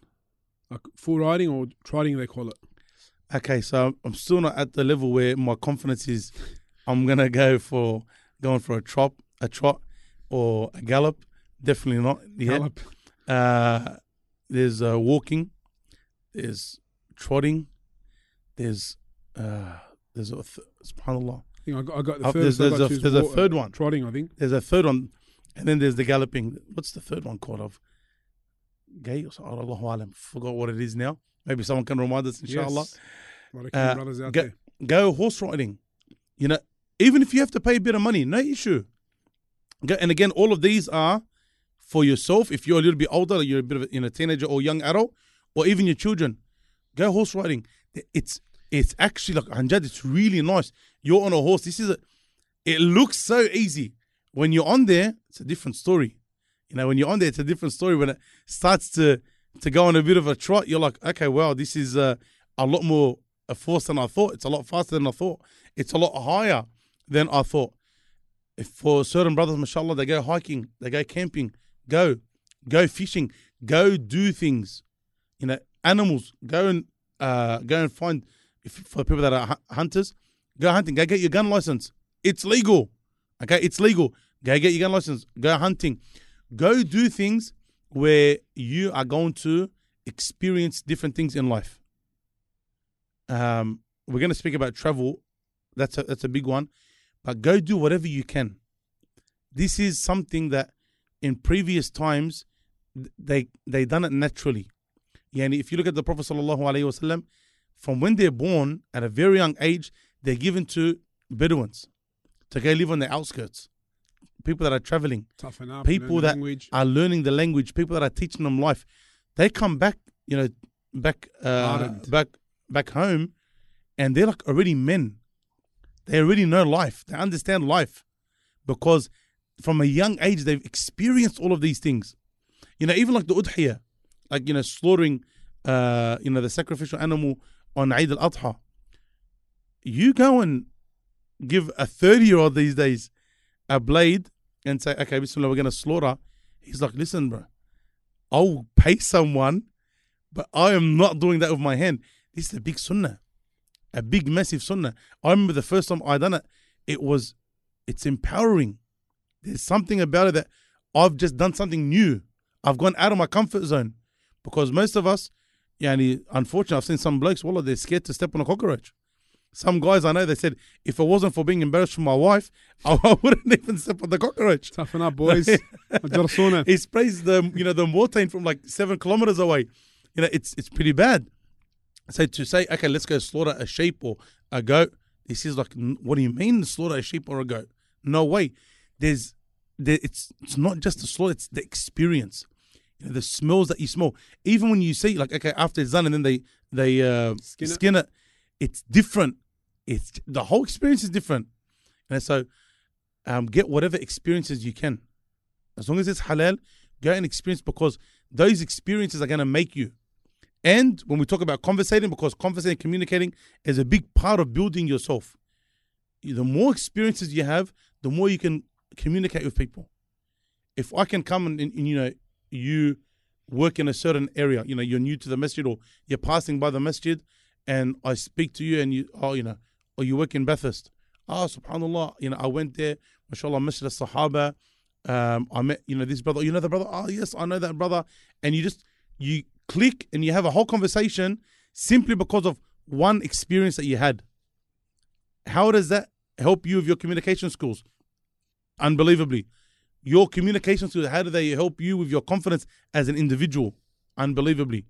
Like full riding or trotting, they call it? Okay, so I'm still not at the level where my confidence is I'm going to go for going for a trot, a trot or a gallop. Definitely not yet. Gallop. Uh, there's uh, walking. There's trotting. There's, uh, there's a th- subhanAllah. I think I got, I got the uh, first There's, there's, a, there's walk, a third one. Trotting, I think. There's a third one. And then there's the galloping. What's the third one called? Of? Gay or Allahu Alam. Forgot what it is now. Maybe someone can remind us, inshallah. Yes. Uh, brothers out go, there. Go horse riding. You know, even if you have to pay a bit of money, no issue. Go, and again, all of these are for yourself. If you're a little bit older, you're a bit of a you know, teenager or young adult, or even your children, go horse riding. It's it's actually like Anjad. It's really nice. You're on a horse. This is a, it looks so easy. When you're on there, it's a different story. You know, when you're on there, it's a different story. When it starts to to go on a bit of a trot, you're like, okay, wow, this is uh, a lot more a force than I thought. It's a lot faster than I thought. It's a lot higher than I thought. If for certain brothers, mashallah, they go hiking, they go camping, go, go fishing, go do things. You know, animals, go and uh, go and find, if, for people that are hunters, go hunting, go get your gun license. It's legal, okay? It's legal. Go get your gun license, go hunting. Go do things where you are going to experience different things in life. Um, we're going to speak about travel. That's a, that's a big one. But go do whatever you can. This is something that in previous times, they they done it naturally. Yeah, and if you look at the Prophet sallallahu alaihi wasallam, from when they're born at a very young age, they're given to Bedouins to go live on the outskirts. people that are traveling, toughen up, people that language. are learning the language, people that are teaching them life, they come back, you know, back, uh, back, back home, and they're like already men. They already know life. They understand life because from a young age they've experienced all of these things. You know, even like the udhiyah, like, you know, slaughtering, uh, you know, the sacrificial animal on Eid al-Adha. You go and give a thirty-year-old these days a blade and say, okay, bismillah, we're going to slaughter. He's like, listen, bro, I'll pay someone, but I am not doing that with my hand. This is a big sunnah, a big, massive sunnah. I remember the first time I done it, it was, it's empowering. There's something about it that I've just done something new. I've gone out of my comfort zone because most of us, yani, unfortunately, I've seen some blokes, wallah, they're scared to step on a cockroach. Some guys I know, they said, if it wasn't for being embarrassed for my wife, I wouldn't even step on the cockroach. Toughen up, boys. He sprays the, you know, the mortain from like seven kilometers away. You know, it's it's pretty bad. So to say, okay, let's go slaughter a sheep or a goat. This is like, what do you mean slaughter a sheep or a goat? No way. There's, there, it's it's not just the slaughter, it's the experience. You know, the smells that you smell. Even when you see, like, okay, after it's done and then they, they uh, skin, skin it. it, it's different. It's the whole experience is different. And so um, get whatever experiences you can. As long as it's halal, go and experience because those experiences are going to make you. And when we talk about conversating, because conversating and communicating is a big part of building yourself. The more experiences you have, the more you can communicate with people. If I can come and, and you know, you work in a certain area, you know, you're new to the masjid or you're passing by the masjid and I speak to you and you, oh, you know, or you work in Bathurst. Oh, subhanAllah, you know, I went there, mashallah, masjid al-sahaba, um, I met, you know, this brother, you know the brother, oh yes, I know that brother. And you just, you click and you have a whole conversation simply because of one experience that you had. How does that help you with your communication skills? Unbelievably. Your communication skills, how do they help you with your confidence as an individual? Unbelievably.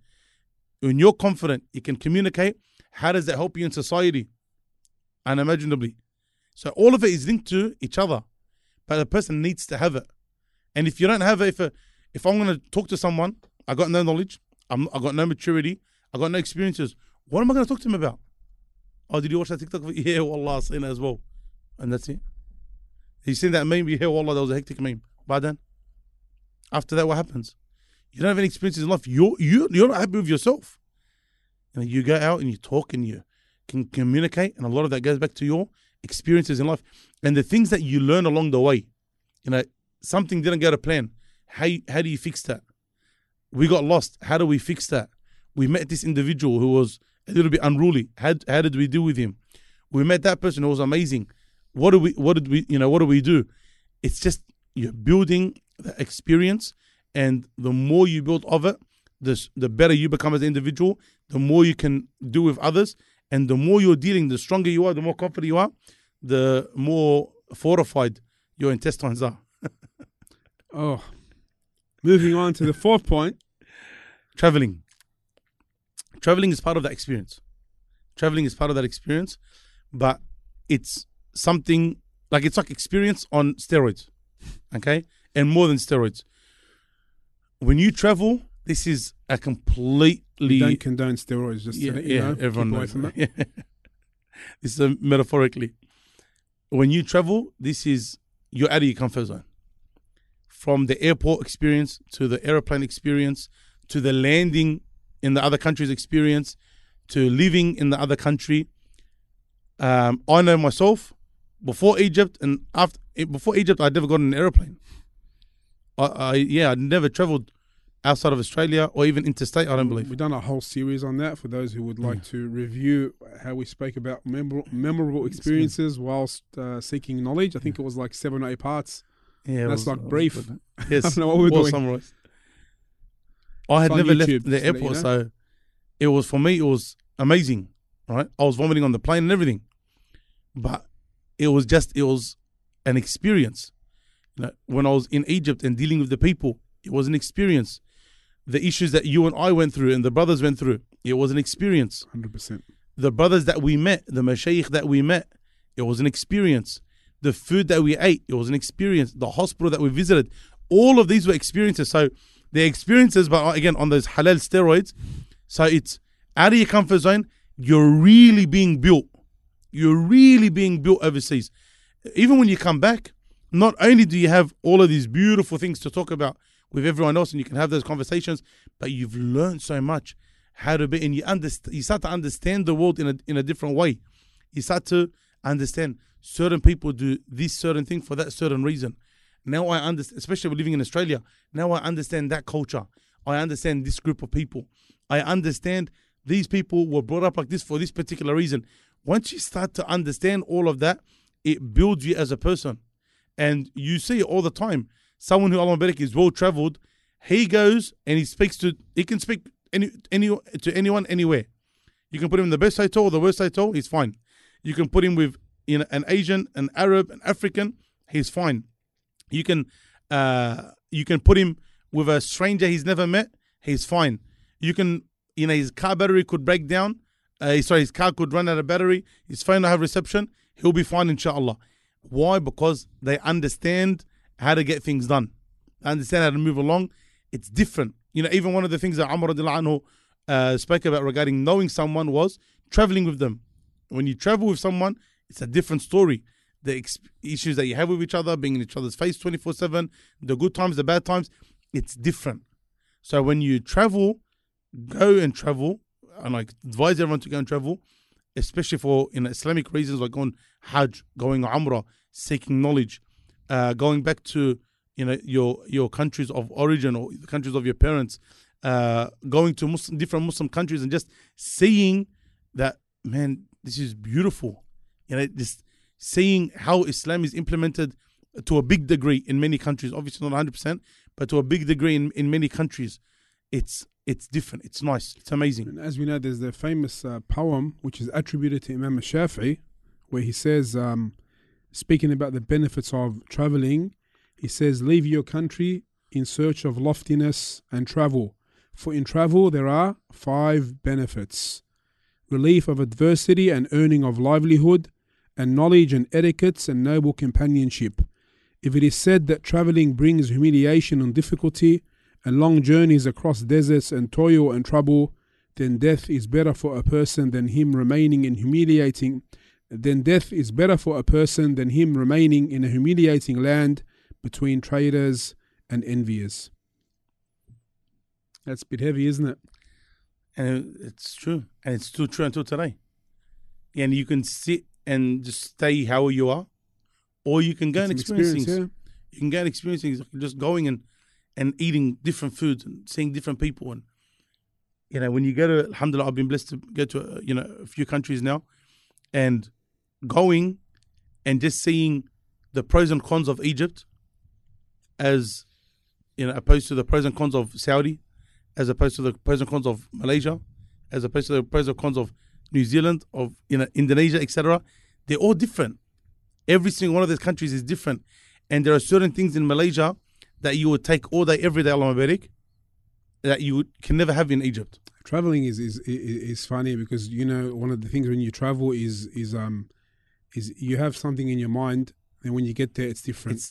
When you're confident, you can communicate. How does that help you in society? Unimaginably. So all of it is linked to each other. But the person needs to have it. And if you don't have it, if, a, if I'm going to talk to someone, I got no knowledge, I'm, I got no maturity, I got no experiences, what am I going to talk to him about? Oh, did you watch that TikTok? Yeah, wallah, I've seen it as well. And that's it. You seen that meme? You hear, wallah, that was a hectic meme. By then, after that, what happens? You don't have any experiences in life. You're, you, you're not happy with yourself. And you go out and you talk and you can communicate. And a lot of that goes back to your experiences in life. And the things that you learn along the way. You know, something didn't go to plan. How, how do you fix that? We got lost. How do we fix that? We met this individual who was a little bit unruly. How, how did we deal with him? We met that person who was amazing. What do we, what did we, you know, what do we do? It's just you're building the experience, and the more you build of it, the, the better you become as an individual, the more you can do with others, and the more you're dealing, the stronger you are, the more confident you are, the more fortified your intestines are. Oh, moving on to the fourth point. Traveling. Traveling is part of that experience. Traveling is part of that experience, but it's something like it's like experience on steroids, okay, and more than steroids. When you travel, this is a completely— you don't condone steroids, just yeah, to let you yeah, know, everyone knows that. That. Yeah. This is metaphorically. When you travel, this is you're out of your comfort zone. From the airport experience to the aeroplane experience to the landing in the other country's experience to living in the other country. Um, I know myself. Before Egypt and after before Egypt, I'd never got on an aeroplane. I, I yeah, I'd never travelled outside of Australia or even interstate. I don't believe. We've done a whole series on that for those who would like mm. to review how we spoke about memorable, memorable experiences whilst uh, seeking knowledge. I think yeah. it was like seven or eight parts. Yeah, that's was, like brief. Yes, I don't know what we're doing. Summarized. I had never YouTube, left the airport, you know? So it was for me. It was amazing, right? I was vomiting on the plane and everything, but it was just, it was an experience. You know, when I was in Egypt and dealing with the people, it was an experience. The issues that you and I went through and the brothers went through, it was an experience. one hundred percent. The brothers that we met, the mashaykh that we met, it was an experience. the food that we ate, it was an experience, the hospital that we visited, all of these were experiences. So they're experiences, but again, on those halal steroids. So it's out of your comfort zone. You're really being built. You're really being built overseas. Even when you come back, not only do you have all of these beautiful things to talk about with everyone else and you can have those conversations, but you've learned so much how to be, and you understand, you start to understand the world in a, in a different way. You start to understand certain people do this certain thing for that certain reason. Now I understand, especially living in Australia, now I understand that culture. I understand this group of people. I understand these people were brought up like this for this particular reason. Once you start to understand all of that, it builds you as a person. And you see it all the time. Someone who, Allah Barak, is well-traveled, he goes and he speaks to, he can speak any, any to anyone, anywhere. You can put him in the best hotel or the worst hotel, he's fine. You can put him with, you know, an Asian, an Arab, an African, he's fine. You can uh, you can put him with a stranger he's never met, he's fine. You can, you know, his car battery could break down, uh, sorry, his car could run out of battery, his phone don't have reception, he'll be fine, inshallah. Why? Because they understand how to get things done. They understand how to move along. It's different. You know, even one of the things that Umar radiallahu anhu uh, spoke about regarding knowing someone was traveling with them. When you travel with someone, it's a different story. The ex- issues that you have with each other, being in each other's face twenty-four seven, the good times, the bad times, it's different. So when you travel, go and travel, and I advise everyone to go and travel, especially for, you know, Islamic reasons like going Hajj, going Umrah, seeking knowledge, uh, going back to, you know, your your countries of origin or the countries of your parents, uh, going to Muslim, different Muslim countries and just seeing that, man, this is beautiful. You know, just seeing how Islam is implemented to a big degree in many countries, obviously not one hundred percent, but to a big degree in, in many countries, it's It's different. It's nice. It's amazing. And as we know, there's the famous uh, poem which is attributed to Imam Shafi'i, where he says, um, speaking about the benefits of traveling, he says, "Leave your country in search of loftiness and travel, for in travel there are five benefits: relief of adversity and earning of livelihood, and knowledge and etiquettes and noble companionship. If it is said that traveling brings humiliation and difficulty, and long journeys across deserts and toil and trouble, then death is better for a person than him remaining in humiliating. Then death is better for a person than him remaining in a humiliating land between traitors and enviers." That's a bit heavy, isn't it? And it's true, and it's still true until today. And you can sit and just stay how you are, or you can go it's and experience, an experience things. Yeah. You can go and experience things, just going and. and eating different foods and seeing different people. And, you know, when you go to, alhamdulillah, I've been blessed to go to, you know, a few countries now, and going and just seeing the pros and cons of Egypt as, you know, opposed to the pros and cons of Saudi, as opposed to the pros and cons of Malaysia, as opposed to the pros and cons of New Zealand, of, you know, Indonesia, et cetera. They're all different. Every single one of those countries is different. And there are certain things in Malaysia that you would take all day, every day, Allah Barik, that you can never have in Egypt. Traveling is, is is is funny because, you know, one of the things when you travel is is um is you have something in your mind, and when you get there, it's different. It's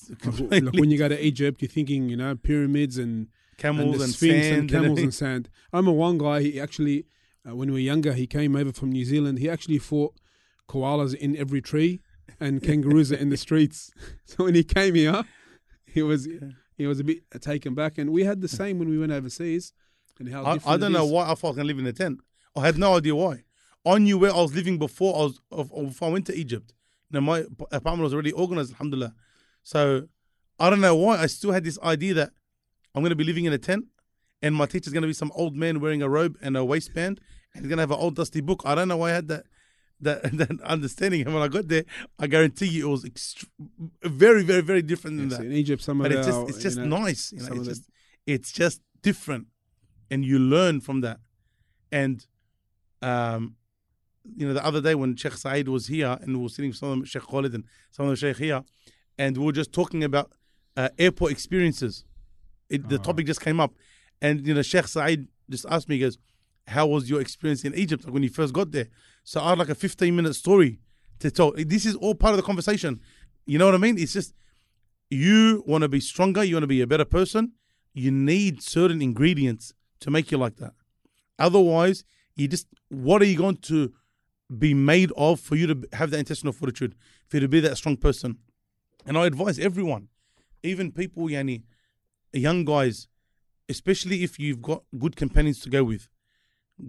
like, like when you go to Egypt, you're thinking, you know, pyramids and camels and, and sphinx sand and camels and, and sand. I remember one guy. He actually, uh, when we were younger, he came over from New Zealand. He actually fought koalas in every tree and kangaroos in the streets. So when he came here, he was. Yeah. He was a bit taken back, and we had the same when we went overseas. And how I, I don't know why I thought I was going to live in a tent. I had no idea why. I knew where I was living before I was before I went to Egypt. You know, my apartment was already organized, alhamdulillah. So I don't know why I still had this idea that I'm going to be living in a tent, and my teacher's going to be some old man wearing a robe and a waistband, and he's going to have an old dusty book. I don't know why I had that that, that understanding. And when I got there, I guarantee you it was ext- very, very, very different than yes, that. In Egypt, some but of it's just, it's just you know, nice. You know, it's, just, it's just different. And you learn from that. And, um, you know, the other day when Sheikh Saeed was here and we were sitting with some of them, Sheikh Khalid and some of the Sheikh here, and we were just talking about uh, airport experiences. It, oh. The topic just came up. And, you know, Sheikh Saeed just asked me, he goes, "How was your experience in Egypt, like when you first got there?" So I had like a fifteen minute story to tell. This is all part of the conversation. You know what I mean? It's just, you want to be stronger, you want to be a better person, you need certain ingredients to make you like that. Otherwise, you just, what are you going to be made of for you to have that intestinal fortitude, for you to be that strong person? And I advise everyone, even people, yani, young guys, especially if you've got good companions to go with,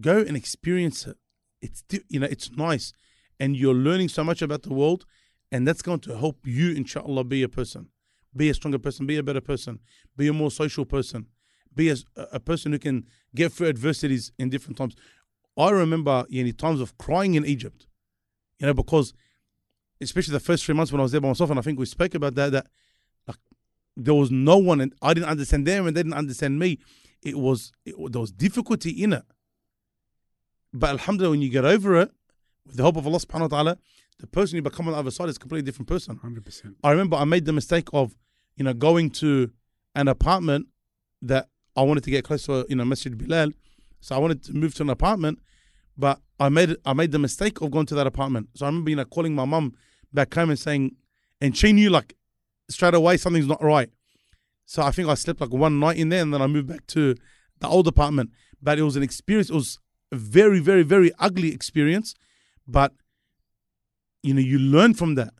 go and experience it. It's, you know, it's nice. And you're learning so much about the world, and that's going to help you, inshallah, be a person. Be a stronger person, be a better person, be a more social person, be a, a person who can get through adversities in different times. I remember, you know, times of crying in Egypt, you know, because especially the first three months when I was there by myself, and I think we spoke about that, that like, there was no one, and I didn't understand them and they didn't understand me. It was, it, there was difficulty in it. But alhamdulillah, when you get over it, with the help of Allah subhanahu wa ta'ala, the person you become on the other side is a completely different person. one hundred percent. I remember I made the mistake of, you know, going to an apartment that I wanted to get close to, you know, Masjid Bilal. So I wanted to move to an apartment, but I made I made the mistake of going to that apartment. So I remember, you know, calling my mum back home and saying, and she knew like straight away something's not right. So I think I slept like one night in there, and then I moved back to the old apartment. But it was an experience. It was a very, very, very ugly experience. But, you know, you learn from that.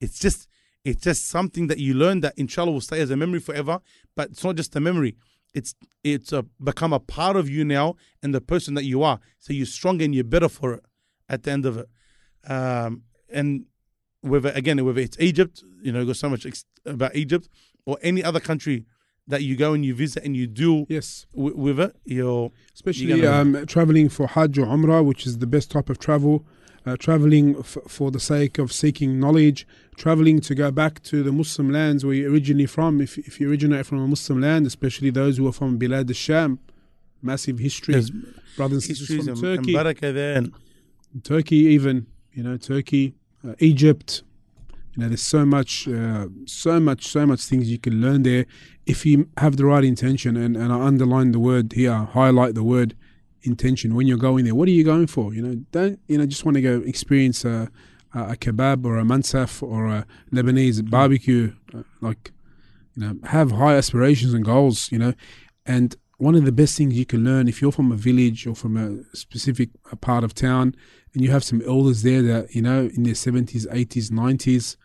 It's just, it's just something that you learn that inshallah will stay as a memory forever. But it's not just a memory. It's it's a, become a part of you now and the person that you are. So you're stronger and you're better for it at the end of it. Um, and whether, again, whether it's Egypt, you know, there's so much ex- about Egypt, or any other country that you go and you visit and you do yes. w- with it. You're, Especially you're gonna... um, traveling for Hajj or Umrah, which is the best type of travel. Uh, traveling f- for the sake of seeking knowledge, traveling to go back to the Muslim lands where you're originally from. If if you originate from a Muslim land, especially those who are from Bilad al-Sham, massive history, yes. brothers and sisters from Turkey, and Barakah there. Turkey even, you know, Turkey, uh, Egypt. You know, there's so much, uh, so much, so much things you can learn there if you have the right intention. And, and I underline the word here, highlight the word. Intention when you're going there. What are you going for? You know, don't you know? Just want to go experience a, a kebab or a mansaf or a Lebanese barbecue. Like, you know, have high aspirations and goals. You know, and one of the best things you can learn if you're from a village or from a specific part of town, and you have some elders there that you know in their seventies, eighties, nineties,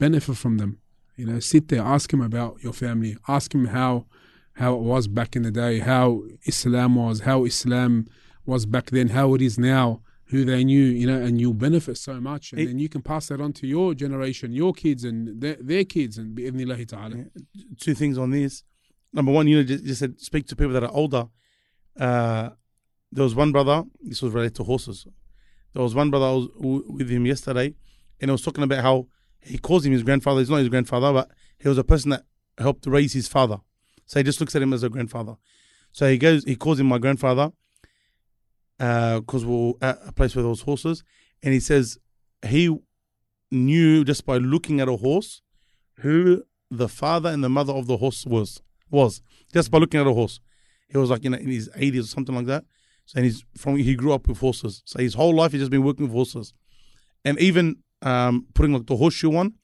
benefit from them. You know, sit there, ask them about your family, ask them how. how it was back in the day, how Islam was, how Islam was back then, how it is now, who they knew, you know, and you'll benefit so much. And it, then you can pass that on to your generation, your kids and their, their kids, and bi'idhnillahi ta'ala. Two things on this. Number one, you know, just, just said, speak to people that are older. Uh, there was one brother, this was related to horses. There was one brother, I was w- with him yesterday, and I was talking about how he calls him his grandfather. He's not his grandfather, but he was a person that helped raise his father. So he just looks at him as a grandfather. So he goes, he calls him my grandfather, because uh, we're at a place with those horses. And he says he knew just by looking at a horse who the father and the mother of the horse was. Was just by looking at a horse. He was like, you know, in his eighties or something like that. So and he's from he grew up with horses. So his whole life he's just been working with horses. And even um, putting like the horseshoe on,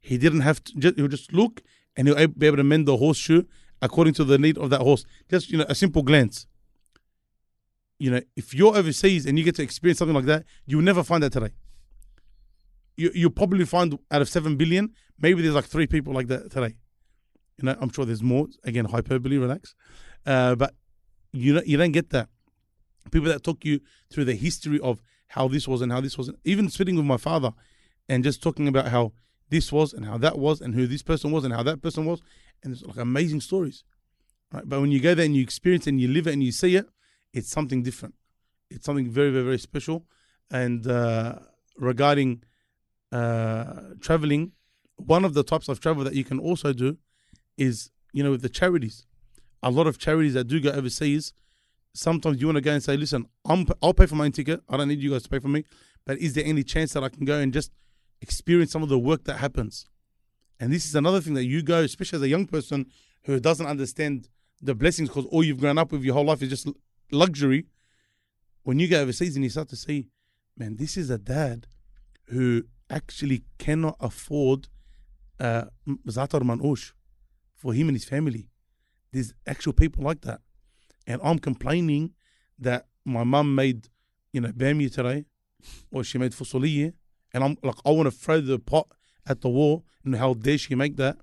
he didn't have to. Just, he'll just look and he'll be able to mend the horseshoe according to the need of that horse. Just, you know, a simple glance. You know, if you're overseas and you get to experience something like that, you'll never find that today. You, you'll probably find out of seven billion, maybe there's like three people like that today. You know, I'm sure there's more. Again, hyperbole, relax. Uh, but you know, you don't get that. People that talk you through the history of how this was and how this wasn't. Even sitting with my father and just talking about how this was and how that was and who this person was and how that person was. And it's like amazing stories, right? But when you go there and you experience and you live it and you see it, it's something different. It's something very, very, very special. And uh, regarding uh, traveling, one of the types of travel that you can also do is, you know, with the charities. A lot of charities that do go overseas, sometimes you want to go and say, listen, I'm, I'll pay for my own ticket. I don't need you guys to pay for me. But is there any chance that I can go and just experience some of the work that happens? And this is another thing that you go, especially as a young person who doesn't understand the blessings, because all you've grown up with your whole life is just luxury. When you go overseas and you start to see, man, this is a dad who actually cannot afford uh, Zatar Manoush, for him and his family. There's actual people like that. And I'm complaining that my mum made, you know, bamia today, or she made fusuliyya, and I'm like, I want to throw the pot at the wall, and how dare she make that?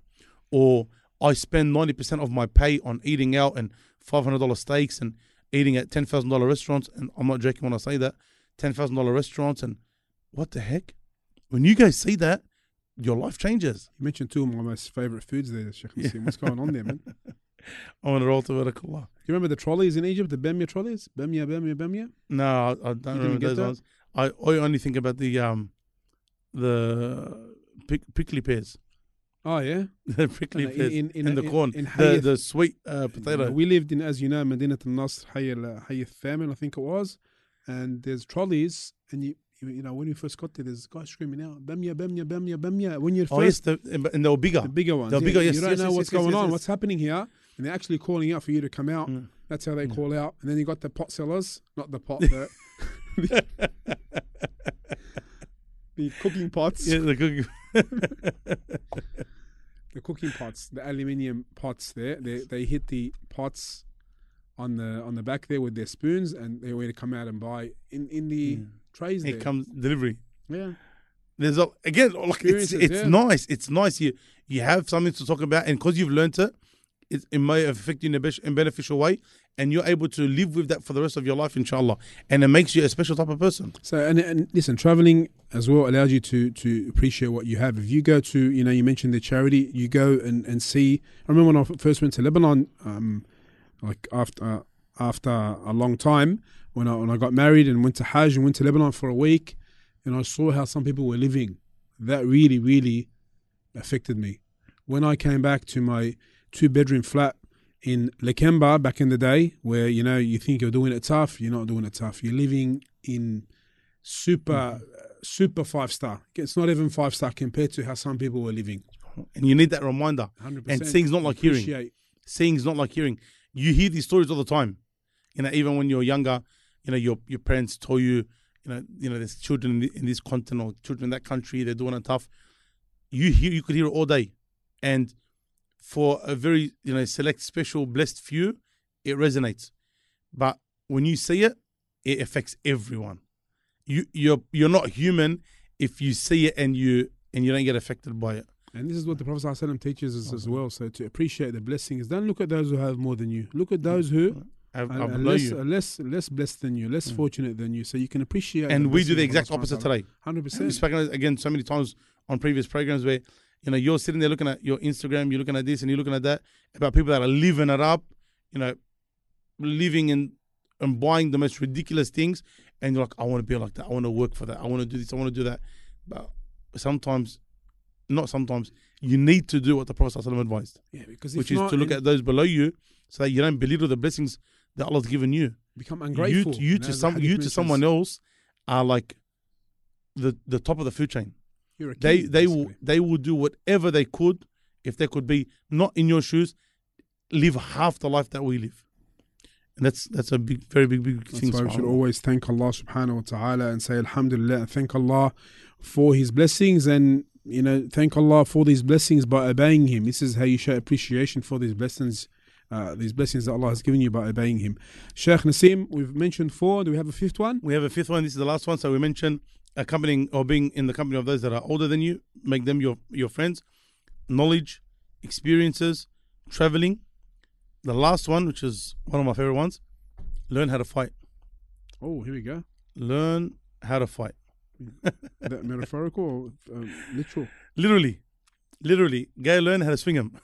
Or I spend ninety percent of my pay on eating out and five hundred dollars steaks and eating at ten thousand dollars restaurants, and I'm not joking when I say that, ten thousand dollars restaurants, and what the heck? When you guys see that, your life changes. You mentioned two of my most favourite foods there, Sheikh Naseem. Yeah. What's going on there, man? I want to roll to barakallah. Do you remember the trolleys in Egypt, the bamia trolleys? Bamia, bamia, bamia? No, I, I don't you remember those that? ones. I, I only think about the um, the pick, prickly pears. Oh, yeah? The prickly uh, pears in, in, in the in, corn, in, in the, the sweet uh, potato. Yeah, we lived in, as you know, Medinat al-Nasr, Hayy al-Thamin, I think it was. And there's trolleys, and you you know, when we first got there, there's a guy screaming out, bamia, bamia, bamia, bamia. When you're first, oh, yes, the, and they were bigger. The bigger ones. They were bigger, yeah, yes, you don't yes, know yes, what's yes, going yes, on, yes. what's happening here. And they're actually calling out for you to come out. Mm. That's how they mm. call out. And then you got the pot sellers, not the pot, the, the cooking pots. Yeah, the cooking The cooking pots, the aluminium pots there. They, they hit the pots on the on the back there with their spoons, and they were to come out and buy in, in the... Mm. Trays it there. Comes delivery. Yeah, there's a, again like it's it's yeah. nice. It's nice. You you have something to talk about, and because you've learnt it, it, it may affect you in a beneficial way, and you're able to live with that for the rest of your life, inshallah. And it makes you a special type of person. So and, and listen, traveling as well allows you to to appreciate what you have. If you go to you know you mentioned the charity, you go and and see. I remember when I first went to Lebanon, um, like after. Uh, after a long time when I, when I got married and went to Hajj and went to Lebanon for a week, and I saw how some people were living. That really, really affected me. When I came back to my two-bedroom flat in Lakemba back in the day, where, you know, you think you're doing it tough, you're not doing it tough. You're living in super, super five-star. It's not even five-star compared to how some people were living. And you need that reminder. one hundred percent. And seeing's not like Appreciate. hearing. Seeing's not like hearing. You hear these stories all the time. You know, even when you're younger, you know, your your parents tell you, you know, you know, there's children in this continent or children in that country, they're doing it tough. You hear, you could hear it all day. And for a very, you know, select, special, blessed few, it resonates. But when you see it, it affects everyone. You you're you're not human if you see it and you and you don't get affected by it. And this is what the Prophet ﷺ teaches us as well. So to appreciate the blessings, don't look at those who have more than you. Look at those who I've, I've are, less, you. are less less blessed than you, less mm. fortunate than you. So you can appreciate. And we do the exact opposite today. one hundred percent. We've spoken again so many times on previous programs where, you know, you're sitting there looking at your Instagram, you're looking at this and you're looking at that, about people that are living it up, you know, living and, and buying the most ridiculous things. And you're like, I want to be like that. I want to work for that. I want to do this. I want to do that. But sometimes... Not sometimes. You need to do what the Prophet ﷺ advised, yeah, because which is not, to look at those below you, so that you don't belittle the blessings that Allah's given you. Become ungrateful. You, you, you to some, you to someone else, are like the the top of the food chain. You're a king, they they basically. will they will do whatever they could if they could be not in your shoes, live half the life that we live, and that's that's a big, very big, big that's thing. Why we should always thank Allah Subhanahu wa Taala and say Alhamdulillah, and thank Allah for His blessings and. You know, thank Allah for these blessings by obeying Him. This is how you show appreciation for these blessings, uh, these blessings that Allah has given you by obeying Him. Sheikh Naseem, we've mentioned four. Do we have a fifth one? We have a fifth one. This is the last one. So we mentioned accompanying or being in the company of those that are older than you. Make them your, your friends. Knowledge, experiences, traveling. The last one, which is one of my favorite ones, learn how to fight. Oh, here we go. Learn how to fight. That metaphorical or uh, literal? Literally. Literally. Go learn how to swing him.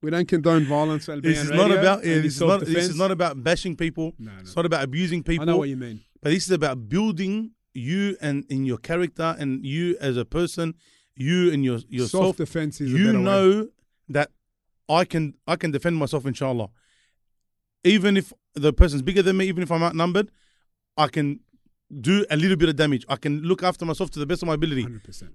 We don't condone violence. Al Bayan this is radio, not about yeah, this, is not, this is not about bashing people. No, no. It's not about abusing people. I know what you mean. But this is about building you and in your character and you as a person, you and your yourself. Self defense is a better way. You know that I can I can defend myself, inshallah. Even if the person's bigger than me, even if I'm outnumbered, I can do a little bit of damage. I can look after myself to the best of my ability. one hundred percent.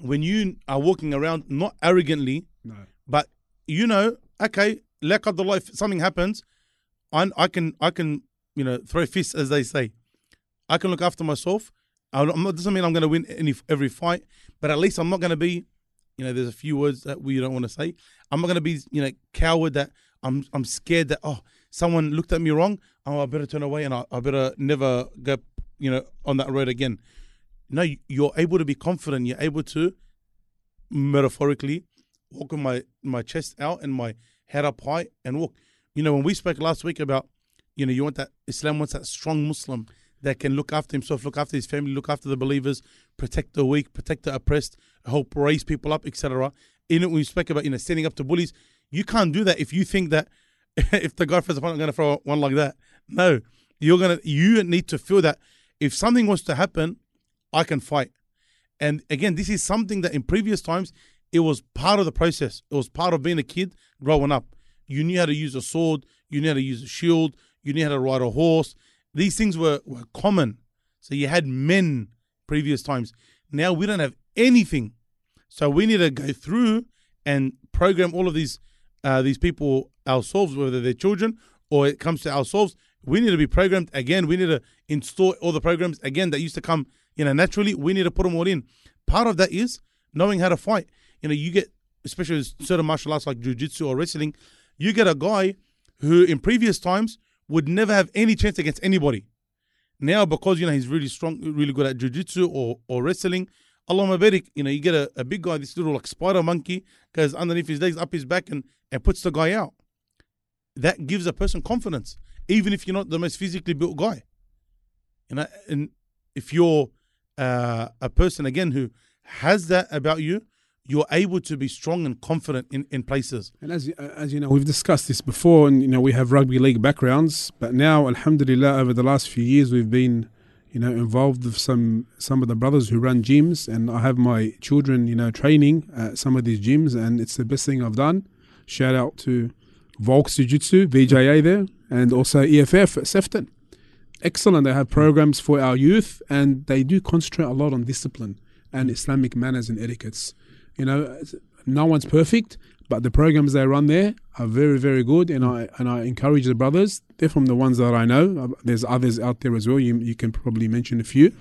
When you are walking around, not arrogantly, no. but you know, okay, lack of the life, something happens, I, I can, I can, you know, throw fists, as they say. I can look after myself. I'm not, doesn't mean I'm going to win any every fight, but at least I'm not going to be, you know, there's a few words that we don't want to say. I'm not going to be, you know, coward that I'm I'm scared that, oh, someone looked at me wrong. Oh, I better turn away and I, I better never go, you know, on that road again. No, you're able to be confident. You're able to, metaphorically, walk with my, my chest out and my head up high and walk. You know, when we spoke last week about, you know, you want that, Islam wants that strong Muslim that can look after himself, look after his family, look after the believers, protect the weak, protect the oppressed, help raise people up, et cetera. You know, when you speak about, you know, standing up to bullies, you can't do that if you think that if the guy first opponent going to throw one like that. No, you're gonna you need to feel that if something was to happen, I can fight. And again, this is something that in previous times it was part of the process. It was part of being a kid growing up. You knew how to use a sword. You knew how to use a shield. You knew how to ride a horse. These things were, were common. So you had men previous times. Now we don't have anything. So we need to go through and program all of these uh, these people ourselves, whether they're children or it comes to ourselves. We need to be programmed again. We need to install all the programs again that used to come, you know, naturally. We need to put them all in. Part of that is knowing how to fight. You know, you get, especially with certain martial arts like jiu-jitsu or wrestling, you get a guy who in previous times would never have any chance against anybody. Now, because, you know, he's really strong, really good at jiu-jitsu or, or wrestling, Allahumma barik, you know, you get a, a big guy, this little like spider monkey, goes underneath his legs, up his back, and, and puts the guy out. That gives a person confidence, even if you're not the most physically built guy. You know, and if you're uh, a person, again, who has that about you, you're able to be strong and confident in, in places. And as, as you know, we've discussed this before, and, you know, we have rugby league backgrounds, but now, alhamdulillah, over the last few years, we've been, you know, involved with some, some of the brothers who run gyms, and I have my children, you know, training at some of these gyms, and it's the best thing I've done. Shout out to Volks Jiu Jitsu, V J A there, and also E F F at Sefton. Excellent. They have programs for our youth, and they do concentrate a lot on discipline and Islamic manners and etiquettes. You know, no one's perfect, but the programs they run there are very, very good. And I and I encourage the brothers. They're from the ones that I know. There's others out there as well. You you can probably mention a few.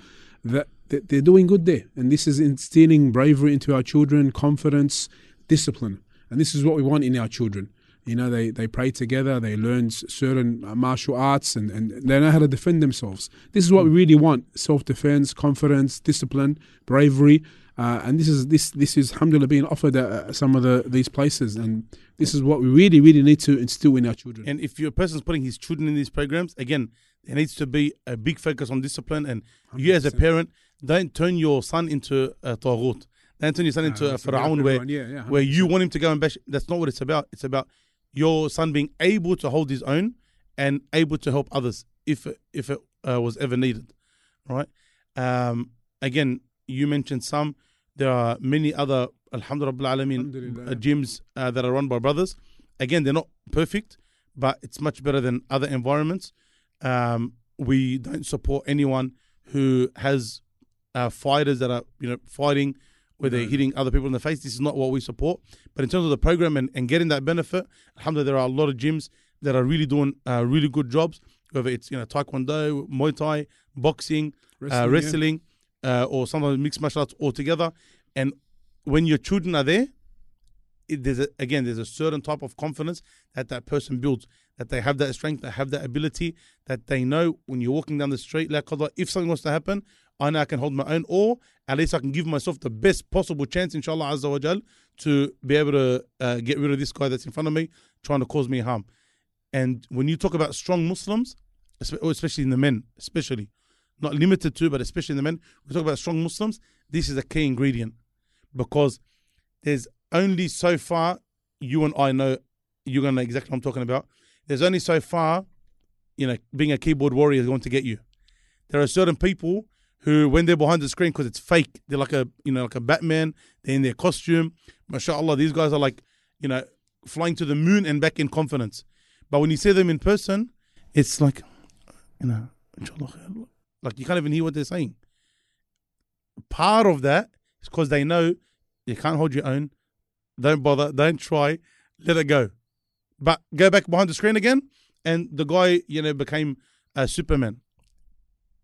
That they're doing good there. And this is instilling bravery into our children, confidence, discipline. And this is what we want in our children. You know, they, they pray together. They learn certain martial arts and, and they know how to defend themselves. This is what we really want. Self-defense, confidence, discipline, bravery. Uh, and this is this this is alhamdulillah being offered at some of the, these places, and this is what we really really need to instill in our children. And if your person's putting his children in these programs, again, there needs to be a big focus on discipline. And one hundred percent. You as a parent, don't turn your son into a taghut. Don't turn your son into uh, a pharaoh where yeah, yeah, where you want him to go and bash. That's not what it's about. It's about your son being able to hold his own and able to help others if if it uh, was ever needed, right? Um, again, you mentioned some. There are many other, alhamdulillah, uh, gyms uh, that are run by brothers. Again, they're not perfect, but it's much better than other environments. Um, we don't support anyone who has uh, fighters that are, you know, fighting where they're hitting other people in the face. This is not what we support. But in terms of the program and, and getting that benefit, alhamdulillah, there are a lot of gyms that are really doing uh, really good jobs, whether it's, you know, taekwondo, Muay Thai, boxing, wrestling, uh, wrestling yeah. Uh, or sometimes mixed martial arts altogether. And when your children are there, it, there's a, again, there's a certain type of confidence that that person builds, that they have that strength, they have that ability, that they know when you're walking down the street, like if something wants to happen, I know I can hold my own, or at least I can give myself the best possible chance, inshallah, azza wa jal, to be able to uh, get rid of this guy that's in front of me trying to cause me harm. And when you talk about strong Muslims, especially in the men, especially, not limited to, but especially in the men, we talk about strong Muslims, this is a key ingredient, because there's only so far, you and I know, you're going to know exactly what I'm talking about, there's only so far, you know, being a keyboard warrior is going to get you. There are certain people who, when they're behind the screen, because it's fake, they're like a, you know, like a Batman, they're in their costume, mashallah, these guys are like, you know, flying to the moon and back in confidence. But when you see them in person, it's like, you know, inshallah, like you can't even hear what they're saying. Part of that is because they know you can't hold your own. Don't bother. Don't try. Let it go. But go back behind the screen again, and the guy, you know, became a Superman.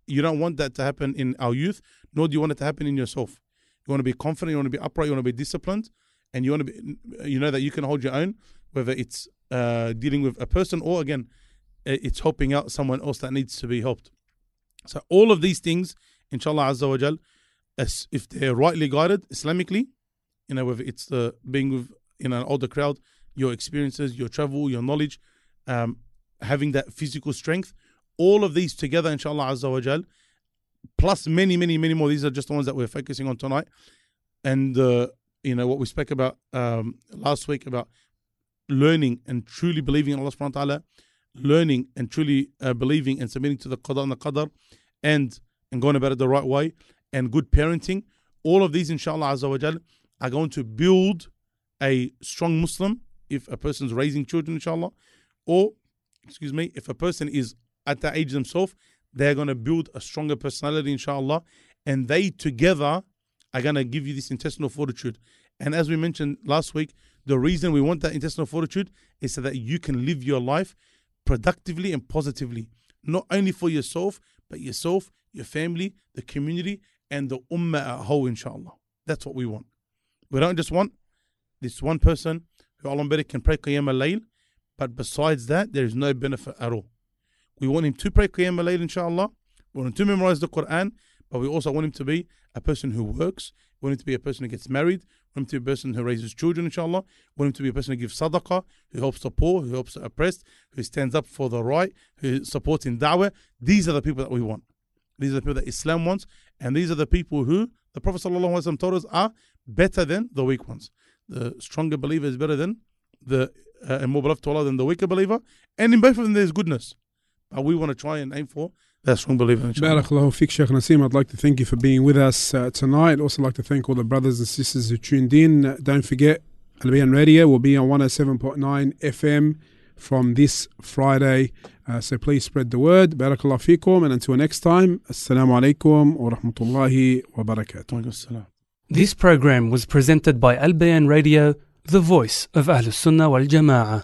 You don't want that to happen in our youth, nor do you want it to happen in yourself. You want to be confident, you want to be upright, you want to be disciplined, and you want to be, you know that you can hold your own, whether it's uh, dealing with a person or, again, it's helping out someone else that needs to be helped. So all of these things, inshallah azza wa jal, as if they're rightly guided Islamically, you know, whether it's the being with in an older crowd, your experiences, your travel, your knowledge, um, having that physical strength, all of these together, inshallah azza wa jal, plus many, many, many more. These are just the ones that we're focusing on tonight. And, uh, you know, what we spoke about um, last week about learning and truly believing in Allah subhanahu wa ta'ala, learning and truly uh, believing and submitting to the qada and the qadar, and, and going about it the right way, and good parenting. All of these, inshallah azza wa jal, are going to build a strong Muslim if a person's raising children, inshallah, or, excuse me, if a person is at that age themselves, they're going to build a stronger personality, inshallah, and they together are going to give you this intestinal fortitude. And as we mentioned last week, the reason we want that intestinal fortitude is so that you can live your life productively and positively, not only for yourself, but yourself, your family, the community, and the ummah at whole, inshallah. That's what we want. We don't just want this one person who Allah Barik can pray Qiyam al-Layl, but besides that, there is no benefit at all. We want him to pray Qiyam al-Layl, inshallah. We want him to memorize the Quran, but we also want him to be a person who works. We want him to be a person who gets married. We want him to be a person who raises children, inshallah. We want him to be a person who gives sadaqah, who helps the poor, who helps the oppressed, who stands up for the right, who supports in da'wah. These are the people that we want. These are the people that Islam wants. And these are the people who the Prophet ﷺ told us are better than the weak ones. The stronger believer is better than the uh, and more beloved to Allah than the weaker believer. And in both of them there's goodness. We want to try and aim for that strong believer. Barakallahu fiqh, Sheikh Naseem. I'd like to thank you for being with us uh, tonight. I'd also like to thank all the brothers and sisters who tuned in. Uh, don't forget, Al Bayan Radio will be on one oh seven point nine F M from this Friday. Uh, so please spread the word. Barakallahu fiqhum. And until next time, Assalamu alaikum wa rahmatullahi wa barakatuh. This program was presented by Al Bayan Radio, the voice of Ahlus Sunnah wal Jama'ah.